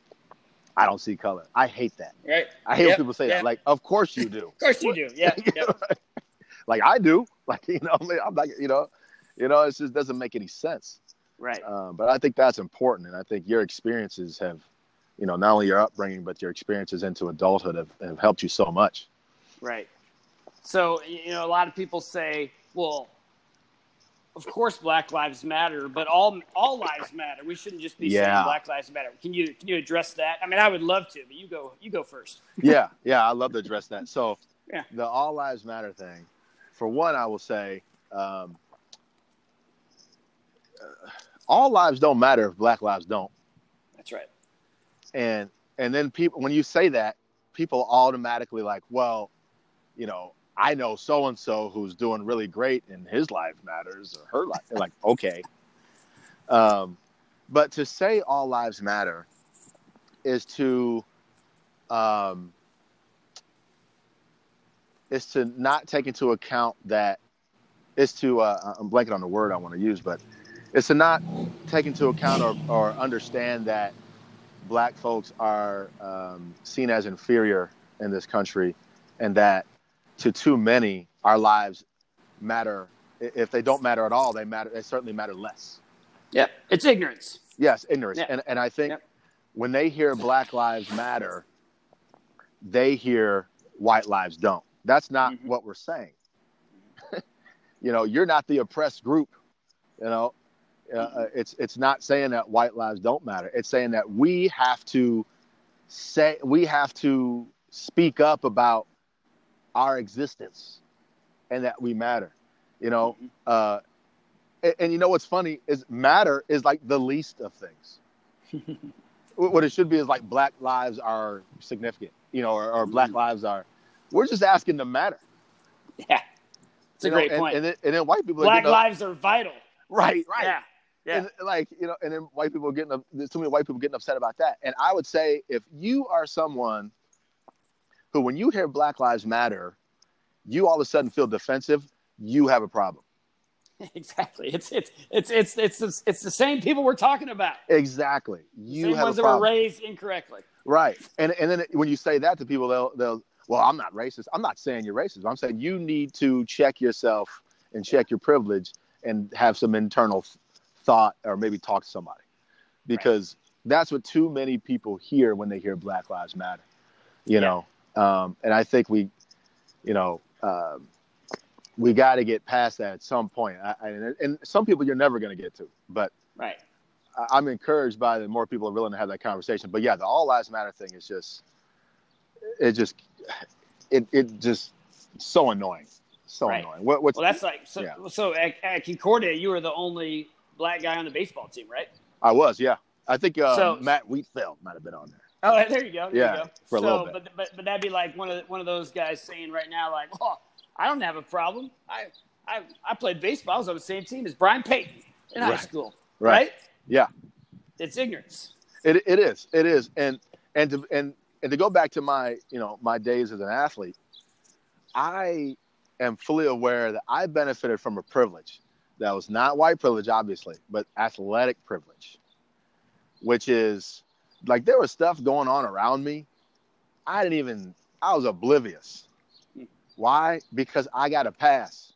I don't see color. I hate that. Right. I hate yep. when people say yep. that. Like, of course you do. Of course you do. Yeah. you know, yep. like, like I do, like, you know, I'm like, you know, you know, it just doesn't make any sense. Right. Um, but I think that's important. And I think your experiences have, you know, not only your upbringing, but your experiences into adulthood have, have helped you so much. Right. So, you know, a lot of people say, well, of course, Black Lives Matter, but all all lives matter. We shouldn't just be yeah. saying Black Lives Matter. Can you can you address that? I mean, I would love to, but you go you go first. yeah. Yeah. I love to address that. So yeah. the all lives matter thing, for one, I will say um, uh, all lives don't matter if Black lives don't. That's right. And and then people, when you say that, people automatically like, well, you know, I know so and so who's doing really great, and his life matters or her life. They're like, okay. Um, but to say all lives matter is to um, is to not take into account that is to uh, I'm blanking on the word I want to use, but it's to not take into account or, or understand that black folks are um, seen as inferior in this country, and that to too many our lives matter. If they don't matter at all, they matter. They certainly matter less. Yeah, it's ignorance. Yes, ignorance. Yeah. And and I think yeah. when they hear Black Lives Matter, they hear White Lives Don't. That's not mm-hmm. what we're saying. You know, you're not the oppressed group. You know, uh, mm-hmm. it's it's not saying that white lives don't matter. It's saying that we have to say we have to speak up about our existence and that we matter. You know, uh, and, and you know what's funny is matter is like the least of things. What it should be is like black lives are significant, you know, or, or black lives are. We're just asking to matter. Yeah, it's a know, great and, point. And then, and then white people black are getting lives up, are vital. Right, right. Yeah, yeah. And like you know, and then white people are getting up, there's too many white people getting upset about that. And I would say if you are someone who, when you hear Black Lives Matter, you all of a sudden feel defensive. You have a problem. Exactly. It's it's it's it's it's the, it's the same people we're talking about. Exactly. You same have ones a problem. That were raised incorrectly. Right. And and then when you say that to people, they'll they'll well, I'm not racist. I'm not saying you're racist. I'm saying you need to check yourself and check yeah. your privilege and have some internal thought, or maybe talk to somebody, because right. that's what too many people hear when they hear Black Lives Matter. You yeah. know, um, and I think we, you know. Um, We got to get past that at some point. I, I, and some people you're never going to get to. But right. I, I'm encouraged by that more people are willing to have that conversation. But, yeah, the all lives matter thing is just – it just it, – it just so annoying. So right. annoying. What, what's, well, that's like so, – yeah. so at, at Concordia, you were the only black guy on the baseball team, right? I was, yeah. I think uh, so, Matt Wheatfeld might have been on there. Oh, there you go. There yeah, you go. For a so, little bit. But, but, but that'd be like one of the, one of those guys saying right now, like, oh, I don't have a problem. I I, I played baseball. I was on the same team as Bryan Payton in right. high school. Right. right? Yeah. It's ignorance. It it is. It is. And and to and, and to go back to my, you know, my days as an athlete, I am fully aware that I benefited from a privilege that was not white privilege, obviously, but athletic privilege. Which is like there was stuff going on around me. I didn't even I was oblivious. Why? Because I got a pass.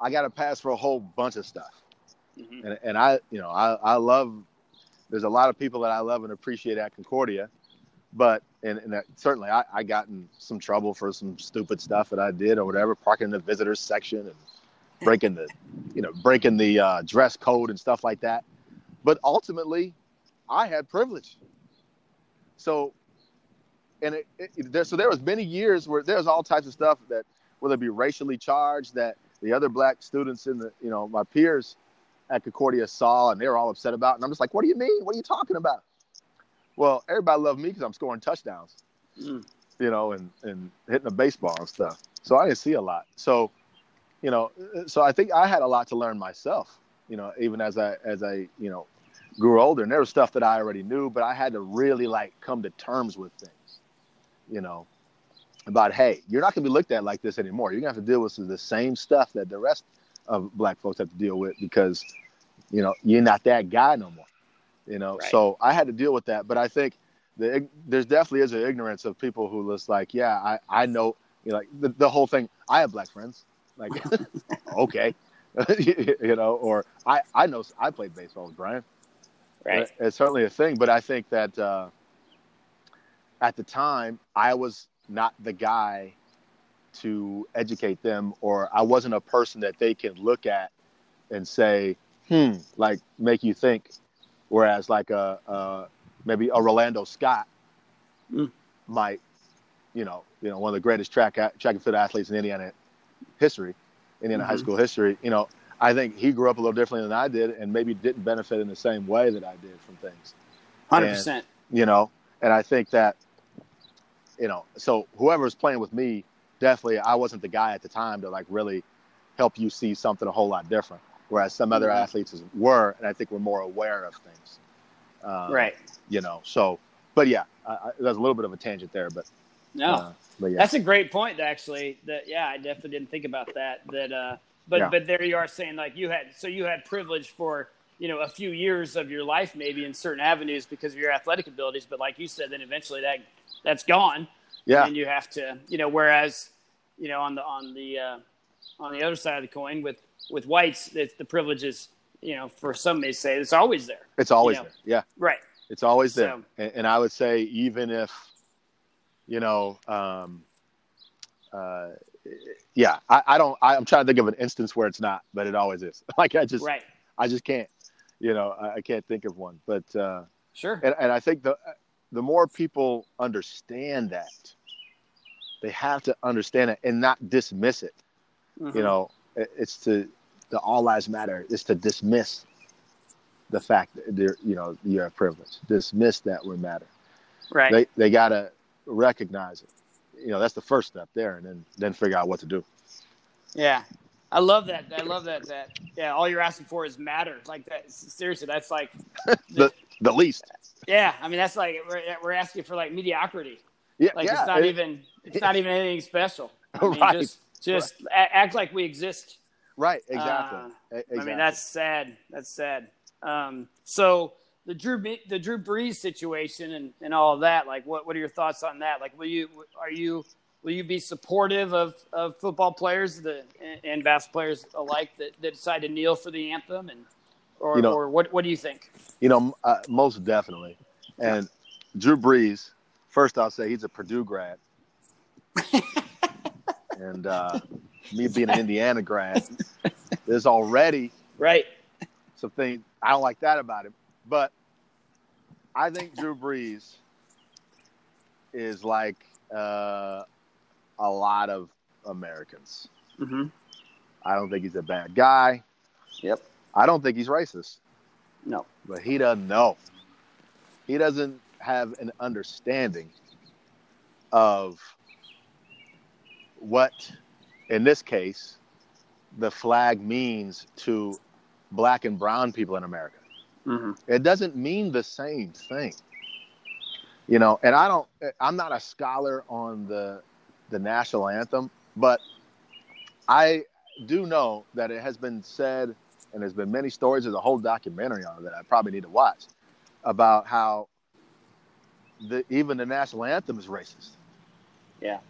I got a pass for a whole bunch of stuff. Mm-hmm. And, and I, you know, I, I love, there's a lot of people that I love and appreciate at Concordia, but, and, and that, certainly I, I got in some trouble for some stupid stuff that I did or whatever, parking in the visitors section and breaking the, you know, breaking the uh, dress code and stuff like that. But ultimately I had privilege. So And it, it, there, so there was many years where there was all types of stuff that, whether it be racially charged, that the other black students in the, you know, my peers at Concordia saw and they were all upset about. And I'm just like, what do you mean? What are you talking about? Well, everybody loved me because I'm scoring touchdowns, mm. you know, and, and hitting the baseball and stuff. So I didn't see a lot. So, you know, so I think I had a lot to learn myself, you know, even as I, as I, you know, grew older. And there was stuff that I already knew, but I had to really like come to terms with things. You know, about, hey, you're not going to be looked at like this anymore. You're going to have to deal with some of the same stuff that the rest of black folks have to deal with because, you know, you're not that guy no more, you know. Right. So I had to deal with that. But I think the, there's definitely is an ignorance of people who was like, yeah, I, I know, you know, like the, the whole thing. I have black friends. Like, okay, you know, or I, I know I played baseball with Bryan. Right. It's certainly a thing. But I think that uh, at the time, I was not the guy to educate them, or I wasn't a person that they can look at and say, hmm, like make you think. Whereas like a, a maybe a Rolando Scott mm. might, you know, you know, one of the greatest track track and field athletes in Indiana history, Indiana mm-hmm. high school history. You know, I think he grew up a little differently than I did, and maybe didn't benefit in the same way that I did from things. one hundred percent. And, you know, and I think that. You know, so whoever's playing with me, definitely I wasn't the guy at the time to like really help you see something a whole lot different. Whereas some other athletes were, and I think were more aware of things. Um, right. You know, so, but yeah, I, I, that's a little bit of a tangent there, but no, uh, but yeah. That's a great point, actually. That yeah, I definitely didn't think about that. That uh, but yeah. but there you are saying like you had so you had privilege for you know a few years of your life maybe in certain avenues because of your athletic abilities, but like you said, then eventually that that's gone. Yeah, and you have to you know whereas you know on the on the uh, on the other side of the coin with with whites, it's, the privilege is you know for some may say it's always there. It's always you know? there. Yeah. Right. It's always there. So, and, and I would say even if, you know, um, uh, yeah, I, I don't, I, I'm trying to think of an instance where it's not, but it always is. Like I just, right. I just can't, you know, I, I can't think of one, but, uh, sure. And, and I think the, the more people understand that, they have to understand it and not dismiss it. Mm-hmm. You know, it, it's to, the all lives matter is to dismiss the fact that they're, you know, you have privilege, dismiss that we matter. Right. They they gotta recognize it. You know, that's the first step there, and then then figure out what to do. Yeah, I love that. I love that. That yeah, all you're asking for is matter. Like that. Seriously, that's like the the least. Yeah, I mean that's like we're we're asking for like mediocrity. Yeah, like yeah, it's not it, even it's it, not even anything special. I mean, right. Just just right. act like we exist. Right. Exactly. Uh, exactly. I mean that's sad. That's sad. Um, so the Drew, the Drew Brees situation and, and all of that, like what, what are your thoughts on that? Like, will you, are you, will you be supportive of, of football players the, and, and basketball players alike that, that decide to kneel for the anthem and, or, you know, or what, what do you think? You know, uh, most definitely. And Drew Brees, first I'll say he's a Purdue grad and, uh, me being an Indiana grad, there's already right. something. I don't like that about him, but I think Drew Brees is like uh, a lot of Americans. Mm-hmm. I don't think he's a bad guy. Yep. I don't think he's racist. No. But he doesn't know. He doesn't have an understanding of what, in this case, the flag means to Black and brown people in America. Mm-hmm. It doesn't mean the same thing, you know. And I don't. I'm not a scholar on the the national anthem, but I do know that it has been said, and there's been many stories. There's a whole documentary on it that I probably need to watch about how the even the national anthem is racist. Yeah.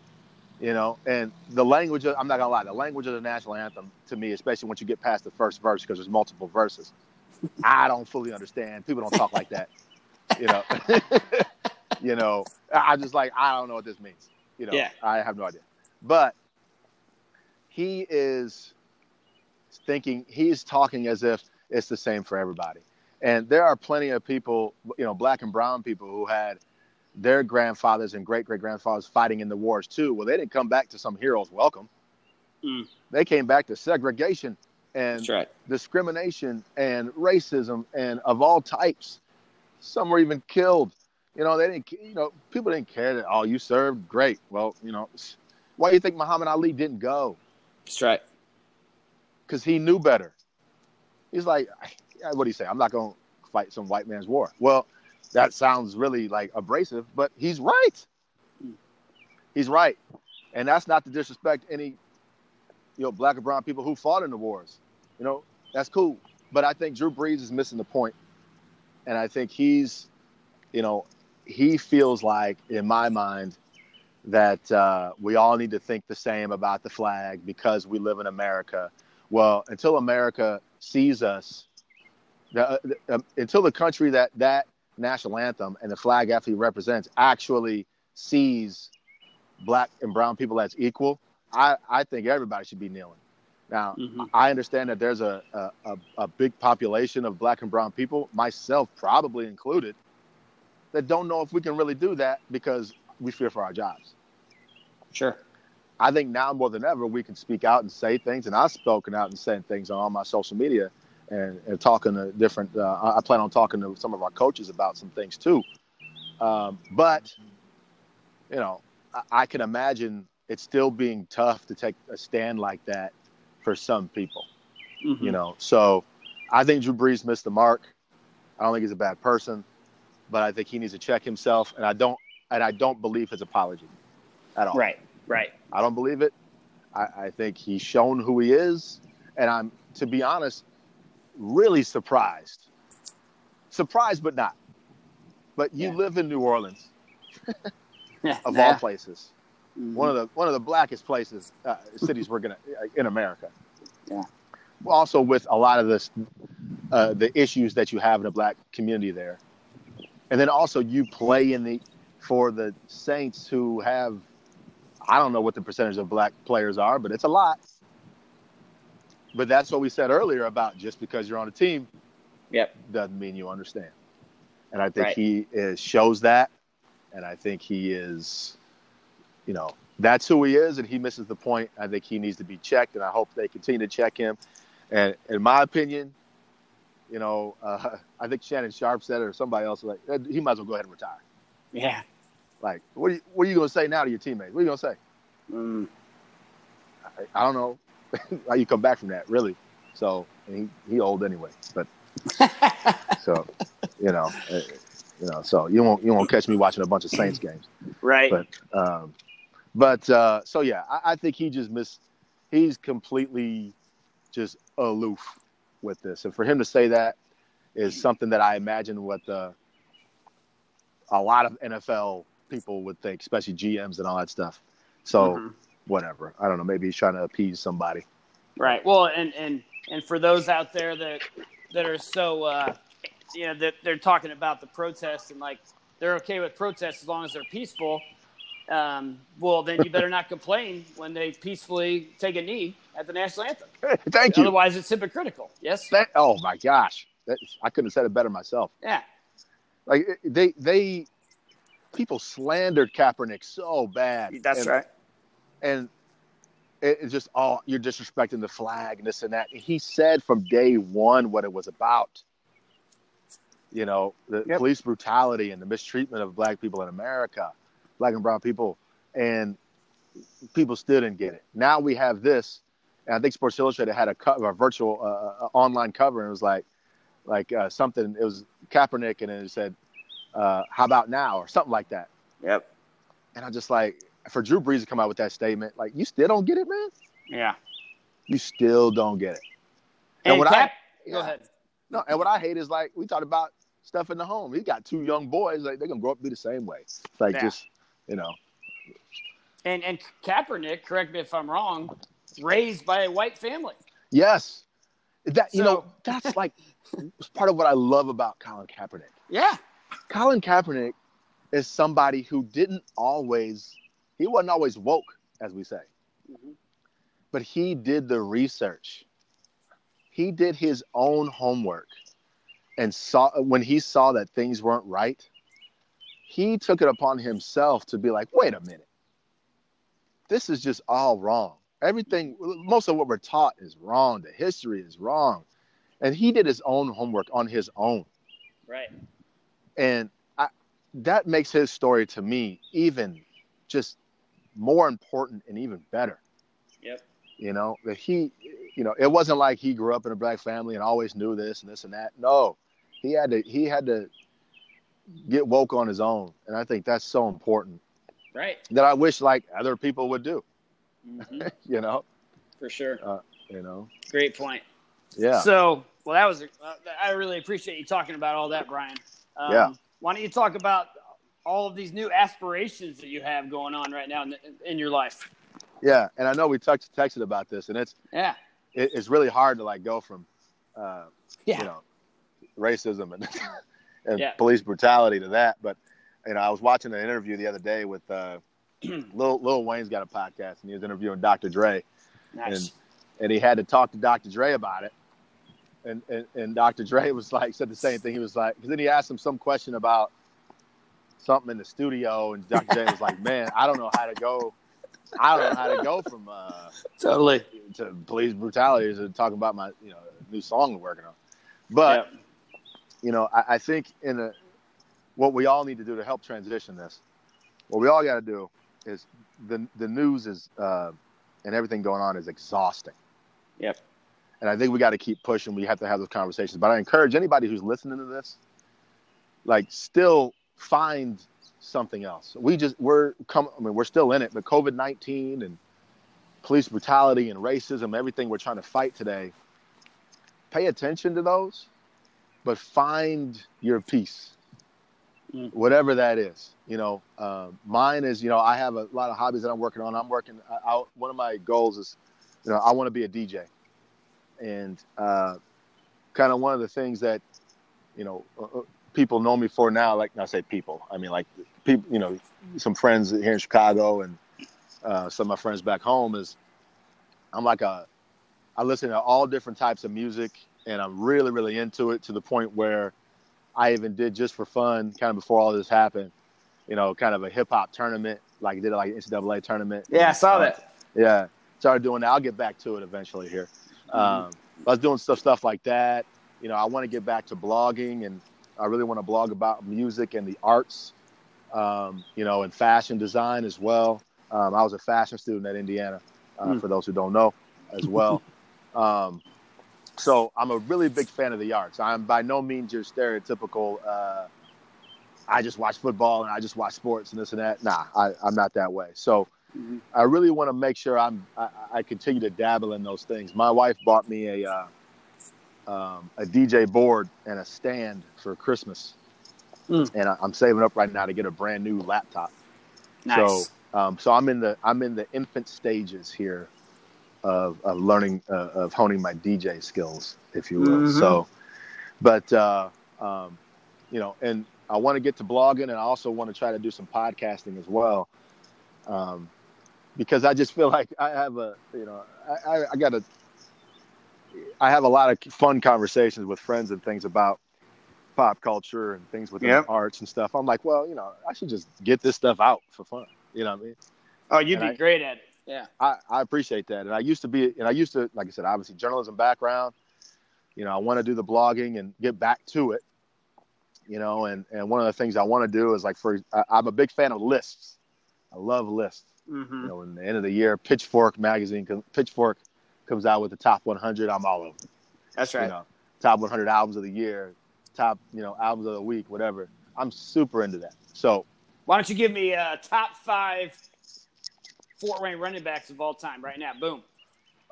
You know, and the language, of, I'm not going to lie, the language of the national anthem to me, especially once you get past the first verse, because there's multiple verses, I don't fully understand. People don't talk like that, you know. You know, I just like, I don't know what this means. You know, yeah. I have no idea. But he is thinking, he's talking as if it's the same for everybody. And there are plenty of people, you know, Black and brown people who had their grandfathers and great-great-grandfathers fighting in the wars, too. Well, they didn't come back to some hero's welcome. Mm. They came back to segregation and right. discrimination and racism and of all types. Some were even killed. You know, they didn't. You know, people didn't care that, oh, you served? Great. Well, you know, why do you think Muhammad Ali didn't go? That's right. Because he knew better. He's like, what do you say? I'm not going to fight some white man's war. Well, that sounds really like abrasive, but he's right. He's right. And that's not to disrespect any, you know, Black or brown people who fought in the wars. You know, that's cool. But I think Drew Brees is missing the point. And I think he's, you know, he feels like, in my mind, that uh, we all need to think the same about the flag because we live in America. Well, until America sees us, uh, uh, until the country that that, national anthem and the flag actually represents actually sees Black and brown people as equal, I, I think everybody should be kneeling. Now, mm-hmm. I understand that there's a, a, a big population of Black and brown people, myself probably included, that don't know if we can really do that because we fear for our jobs. Sure. I think now more than ever, we can speak out and say things, and I've spoken out and said things on all my social media. And, and talking to different, uh, I plan on talking to some of our coaches about some things too. Um, but, you know, I, I can imagine it's still being tough to take a stand like that for some people, mm-hmm. you know. So I think Drew Brees missed the mark. I don't think he's a bad person. but I think he needs to check himself. And I don't, and I don't believe his apology at all. Right. Right. I don't believe it. I, I think he's shown who he is. And I'm, to be honest, really surprised, surprised, but not, but you yeah. live in New Orleans yeah, of nah. all places. Mm-hmm. One of the, one of the blackest places, uh, cities we're going to, in America. Yeah. Also with a lot of this, uh, the issues that you have in the black community there. And then also you play in the, for the Saints who have, I don't know what the percentage of black players are, but it's a lot. But that's what we said earlier about just because you're on a team yep. doesn't mean you understand. And I think right. he is, shows that. And I think he is, you know, that's who he is. And he misses the point. I think he needs to be checked. And I hope they continue to check him. And in my opinion, you know, uh, I think Shannon Sharp said it or somebody else, like, he might as well go ahead and retire. Yeah. Like, what are you, what are you going to say now to your teammates? What are you going to say? Mm. I, I don't know. How you come back from that, really. So he he old anyway, but so you know, you know, so you won't you won't catch me watching a bunch of Saints games, right? But um, but uh, so yeah, I, I think he just missed. He's completely just aloof with this, and for him to say that is something that I imagine what the a lot of N F L people would think, especially G Ms and all that stuff. So. Mm-hmm. Whatever. I don't know. Maybe he's trying to appease somebody. Right. Well, and, and, and for those out there that that are so, uh, you know, that they're talking about the protests and like they're okay with protests as long as they're peaceful. Um, well, then you better not complain when they peacefully take a knee at the national anthem. Thank you. Otherwise, it's hypocritical. Yes. That, oh my gosh, that, I couldn't have said it better myself. Yeah. Like they they people slandered Kaepernick so bad. That's and, right. And it's just, oh, you're disrespecting the flag and this and that. And he said from day one what it was about. You know, the yep. police brutality and the mistreatment of black people in America, black and brown people. And people still didn't get it. Now we have this. And I think Sports Illustrated had a, cover, a virtual uh, online cover. And it was like like uh, something. It was Kaepernick. And it said, uh, how about now? Or something like that. Yep. And I'm just like. For Drew Brees to come out with that statement, like, you still don't get it, man? Yeah. You still don't get it. And, and what Cap- I, yeah, go ahead. No, and what I hate is, like, we talked about stuff in the home. He's got two young boys. Like, they're going to grow up and be the same way. It's like, yeah. just, you know. And and Kaepernick, correct me if I'm wrong, raised by a white family. Yes. That so- You know, that's, like, part of what I love about Colin Kaepernick. Yeah. Colin Kaepernick is somebody who didn't always – he wasn't always woke, as we say. Mm-hmm. But he did the research. He did his own homework. And saw when he saw that things weren't right, he took it upon himself to be like, wait a minute. This is just all wrong. Everything, most of what we're taught is wrong. The history is wrong. And he did his own homework on his own. Right. And I, that makes his story, to me, even just more important and even better. Yep. You know, that he, you know, it wasn't like he grew up in a black family and always knew this and this and that. No, he had to, he had to get woke on his own. And I think that's so important. Right. That I wish like other people would do, mm-hmm. you know, for sure. Uh, you know, great point. Yeah. So, well, that was, uh, I really appreciate you talking about all that, Bryan. Um, yeah. Why don't you talk about all of these new aspirations that you have going on right now in, the, in your life. Yeah, and I know we talked, texted about this, and it's yeah, it, it's really hard to like go from, uh, yeah. you know, racism and and yeah. police brutality to that. But you know, I was watching an interview the other day with uh, Lil Lil Wayne's got a podcast, and he was interviewing Doctor Dre, nice. and and he had to talk to Doctor Dre about it, and and, and Doctor Dre was like said the same thing. He was like, because then he asked him some question about something in the studio, and Doctor J was like, man, I don't know how to go. I don't know how to go from uh, totally to police brutality to talking about my, you know, new song we're working on. But, yep. you know, I, I think in a, what we all need to do to help transition this, what we all got to do is the, the news is, uh, and everything going on is exhausting. Yep. And I think we got to keep pushing. We have to have those conversations, but I encourage anybody who's listening to this like still find something else. We just we're come. I mean, we're still in it, but COVID nineteen and police brutality and racism, everything we're trying to fight today. Pay attention to those, but find your peace, mm. whatever that is. You know, uh, mine is, you know, I have a lot of hobbies that I'm working on. I'm working out. One of my goals is, you know, I want to be a D J. And uh, kind of one of the things that, you know, uh, people know me for now, like I say people, I mean, like people, you know, some friends here in Chicago and uh, some of my friends back home is I'm like a, I listen to all different types of music, and I'm really, really into it to the point where I even did just for fun, kind of before all this happened, you know, kind of a hip hop tournament, like did like an N C double A tournament. Yeah, I saw uh, that. Yeah, started doing that. I'll get back to it eventually here. Mm-hmm. Um, I was doing stuff, stuff like that. You know, I want to get back to blogging, and I really want to blog about music and the arts, um, you know, and fashion design as well. Um, I was a fashion student at Indiana, uh, mm. for those who don't know, as well. Um, so I'm a really big fan of the arts. I'm by no means your stereotypical, uh, I just watch football and I just watch sports and this and that. Nah, I, I'm not that way. So mm-hmm. I really want to make sure I'm, I, I continue to dabble in those things. My wife bought me a, uh, um, a D J board and a stand for Christmas. Mm. And I, I'm saving up right now to get a brand new laptop. Nice. So, um, so I'm in the, I'm in the infant stages here. Of, of learning, uh, of honing my D J skills, if you will. Mm-hmm. So, but, uh, um, you know, and I want to get to blogging, and I also want to try to do some podcasting as well. Um, because I just feel like I have a, you know, I, I, I got a, I have a lot of fun conversations with friends and things about pop culture and things within yep. arts and stuff. I'm like, well, you know, I should just get this stuff out for fun. You know what I mean? Oh, you'd and be I, great at it. Yeah, I, I appreciate that. And I used to be, and I used to, like I said, obviously journalism background, you know, I want to do the blogging and get back to it, you know, and, and one of the things I want to do is like, for, I, I'm a big fan of lists. I love lists, mm-hmm. you know, in the end of the year, Pitchfork magazine, Pitchfork comes out with the top one hundred. I'm all over. That's right. You know, top one hundred albums of the year, top, you know, albums of the week, whatever. I'm super into that. So why don't you give me a top five Fort Wayne running backs of all time right now. Boom.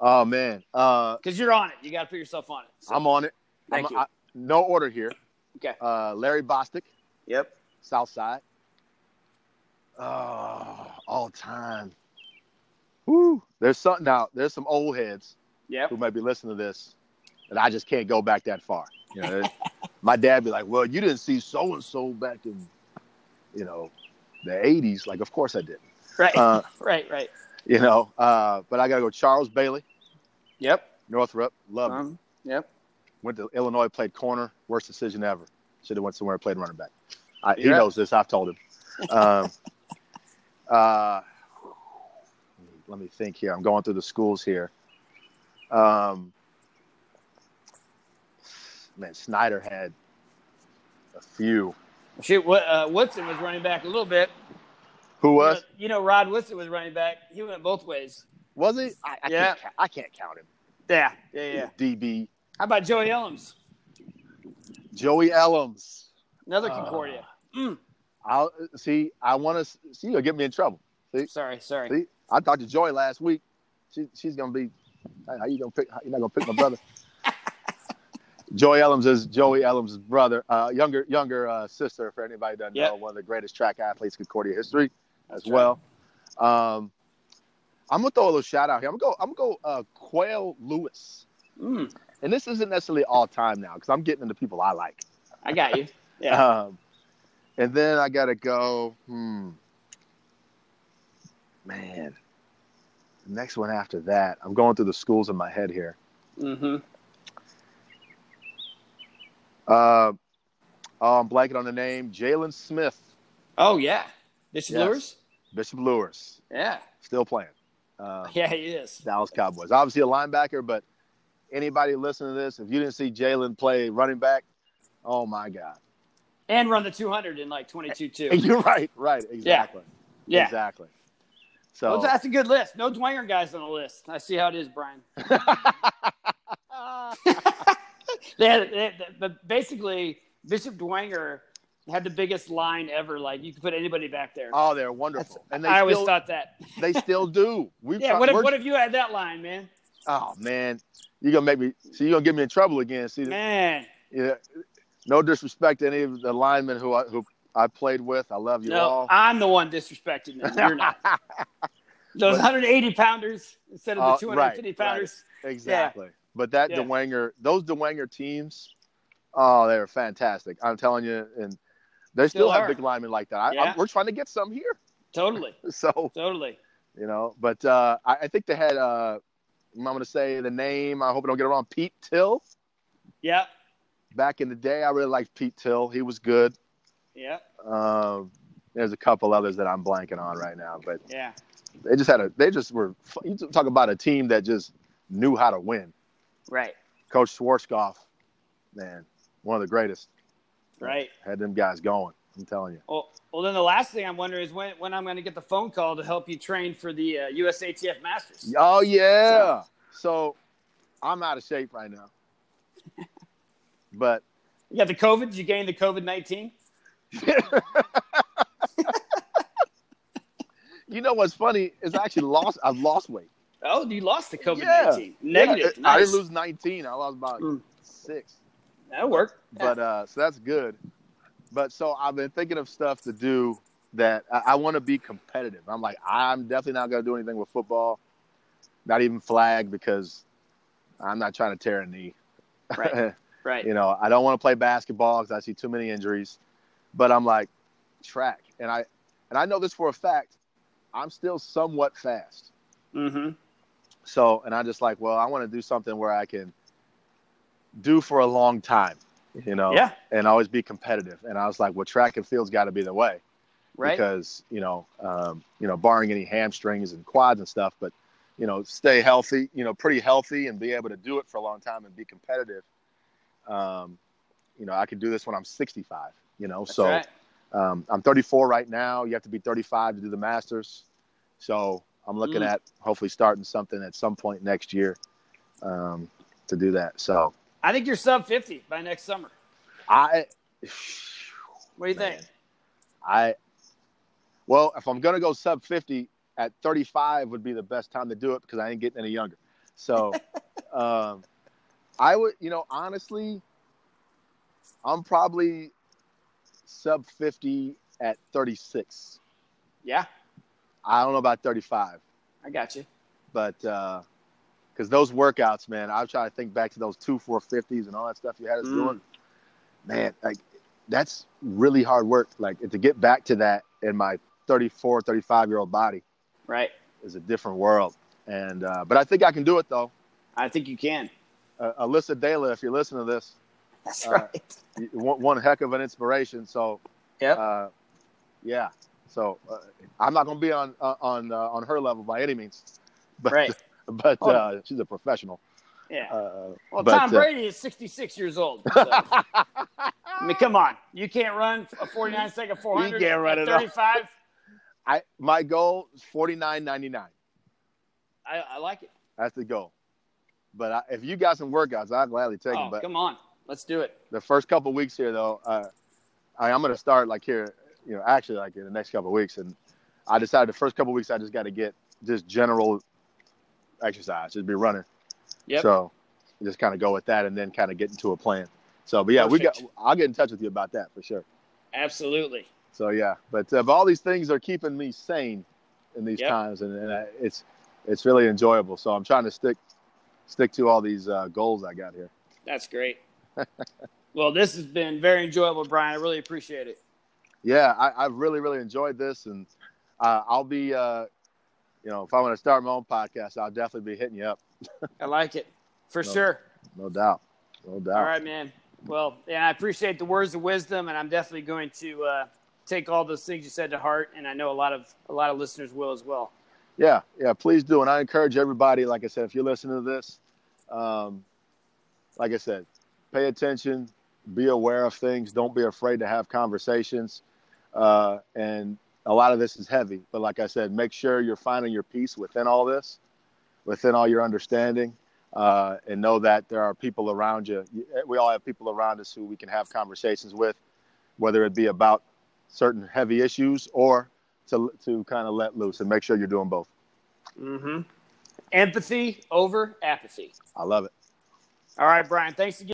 Oh, man. Because uh, you're on it. You got to put yourself on it. So. I'm on it. Thank I'm, you. I, no order here. Okay. Uh, Larry Bostic. Yep. Southside. Oh, all time. Woo. There's something out. There's some old heads yep. who might be listening to this, and I just can't go back that far. You know, my dad be like, well, you didn't see so-and-so back in, you know, the eighties. Like, of course I didn't. Right, uh, right, right. You know, uh, but I got to go Charles Bailey. Yep. Northrop, love um, him. Yep. Went to Illinois, played corner. Worst decision ever. Should have went somewhere and played running back. I, he right. knows this. I've told him. Um, uh, let me think here. I'm going through the schools here. Um, man, Snyder had a few. Shoot, what, uh, Woodson was running back a little bit. Who was? You know, you know, Rod Woodson was running back. He went both ways. Was he? I, I yeah. Can't, I can't count him. Yeah, yeah, yeah. D B. How about Joey Ellums? Joey Ellums. Another Concordia. Uh, mm. I'll see. I want to see. You'll get me in trouble. See? Sorry, sorry. See? I talked to Joy last week. She, she's gonna be. How you gonna pick? You're not gonna pick my brother. Joey Ellums is Joey Ellums' brother, uh, younger younger uh, sister. For anybody that doesn't yep. know, one of the greatest track athletes in Concordia history. As That's well, right. um, I'm gonna throw a little shout out here. I'm gonna go. I'm gonna go. Uh, Quayle Lewis, mm. and this isn't necessarily all time now because I'm getting into people I like. I got you. Yeah. um, and then I gotta go. Hmm. Man, the next one after that. I'm going through the schools in my head here. Mm-hmm. Uh, oh, I'm blanking on the name. Jalen Smith. Oh yeah. Bishop yes. Lewis? Bishop Lewis. Yeah. Still playing. Um, yeah, he is. Dallas Cowboys. Obviously a linebacker, but anybody listening to this, if you didn't see Jalen play running back, oh, my God. And run the two hundred in, like, twenty-two two. You're right. Right. Exactly. Yeah. yeah. Exactly. So well, that's a good list. No Dwanger guys on the list. I see how it is, Brian. they had, they had, but basically, Bishop Dwanger – had the biggest line ever. Like, you could put anybody back there. Oh, they're wonderful. That's, and they I still, always thought that. They still do. We yeah, pro- what, if, what if you had that line, man? Oh, man. You're going to make me – so you're going to get me in trouble again. See, man. Yeah, no disrespect to any of the linemen who I, who I played with. I love you no, all. No, I'm the one disrespecting them. You're not. Those one hundred eighty pounders instead of the uh, two hundred fifty pounders. Right, exactly. Yeah. But that yeah. DeWanger – those DeWanger teams, oh, they were fantastic. I'm telling you, and – They still, still have are. big linemen like that. I, yeah. I, we're trying to get some here. Totally. so totally. You know, but uh, I, I think they had. Uh, I'm going to say the name. I hope I don't get it wrong. Pete Till. Yeah. Back in the day, I really liked Pete Till. He was good. Yeah. Uh, there's a couple others that I'm blanking on right now, but yeah, they just had a. They just were. You talk about a team that just knew how to win. Right. Coach Schwarzkopf, man, one of the greatest. Right. Had them guys going, I'm telling you. Well, well, then the last thing I'm wondering is when, when I'm going to get the phone call to help you train for the uh, U S A T F Masters. Oh, yeah. So, so I'm out of shape right now. But you got the COVID? Did you gain the COVID nineteen? You know what's funny is I actually lost – I've lost weight. Oh, you lost the COVID nineteen. Yeah. Negative. Yeah. Nice. I didn't lose nineteen. I lost about mm. six. That'll work. But uh, so that's good. But so I've been thinking of stuff to do that I, I want to be competitive. I'm like, I'm definitely not going to do anything with football, not even flag, because I'm not trying to tear a knee. Right, right. You know, I don't want to play basketball because I see too many injuries. But I'm like, track. And I and I know this for a fact. I'm still somewhat fast. Mm-hmm. So, and I just like, well, I want to do something where I can do for a long time, you know, yeah. and always be competitive. And I was like, well, track and field's got to be the way. Right. Because, you know, um, you know, barring any hamstrings and quads and stuff, but, you know, stay healthy, you know, pretty healthy and be able to do it for a long time and be competitive. Um, you know, I could do this when I'm sixty-five, you know, That's so right. um, I'm thirty-four right now. You have to be thirty-five to do the Masters. So I'm looking mm. at hopefully starting something at some point next year um, to do that. So, I think you're sub fifty by next summer. I. What do you man, think? I. Well, if I'm gonna go sub fifty at thirty-five, would be the best time to do it because I ain't getting any younger. So, um, I would. You know, honestly, I'm probably sub fifty at thirty-six. Yeah. I don't know about thirty-five. I got you. But. Uh, Because those workouts, man, I try to think back to those two four fifties and all that stuff you had us mm. doing. Man, like that's really hard work. Like to get back to that in my thirty-four, thirty-five-year-old body, right, is a different world. And uh, but I think I can do it though. I think you can. Uh, Alyssa Dela, if you're listening to this, that's uh, right. one, one heck of an inspiration. So, yeah, uh, yeah. So uh, I'm not gonna be on uh, on uh, on her level by any means, but. Right. But oh. uh, she's a professional. Yeah. Uh, well, but, Tom Brady uh, is sixty-six years old. So. I mean, come on. You can't run a forty-nine second four hundred. You can't run it thirty-five. I my goal is forty-nine ninety-nine. I, I like it. That's the goal. But I, if you got some workouts, I'd gladly take oh, them. But come on, let's do it. The first couple of weeks here, though, uh, I, I'm going to start like here. You know, actually, like in the next couple of weeks, and I decided the first couple of weeks I just got to get just general exercise, just be running. Yep. So just kind of go with that and then kind of get into a plan. So, but yeah, Perfect. we got, I'll get in touch with you about that for sure. Absolutely. So yeah, but, uh, but all these things are keeping me sane in these yep. times and, and I, it's, it's really enjoyable. So I'm trying to stick, stick to all these uh, goals I got here. That's great. Well, this has been very enjoyable, Bryan. I really appreciate it. Yeah. I, I've really, really enjoyed this and uh, I'll be, uh, you know, if I want to start my own podcast, I'll definitely be hitting you up. I like it. For no, sure. No doubt. No doubt. All right, man. Well, yeah, I appreciate the words of wisdom, and I'm definitely going to uh, take all those things you said to heart, and I know a lot of a lot of listeners will as well. Yeah. Yeah, please do. And I encourage everybody, like I said, if you're listening to this, um, like I said, pay attention, be aware of things, don't be afraid to have conversations, uh, and – a lot of this is heavy, but like I said, make sure you're finding your peace within all this, within all your understanding, uh, and know that there are people around you. We all have people around us who we can have conversations with whether it be about certain heavy issues or to to kind of let loose and make sure you're doing both. Mm-hmm. Empathy over apathy. I love it. All right, Bryan, thanks again.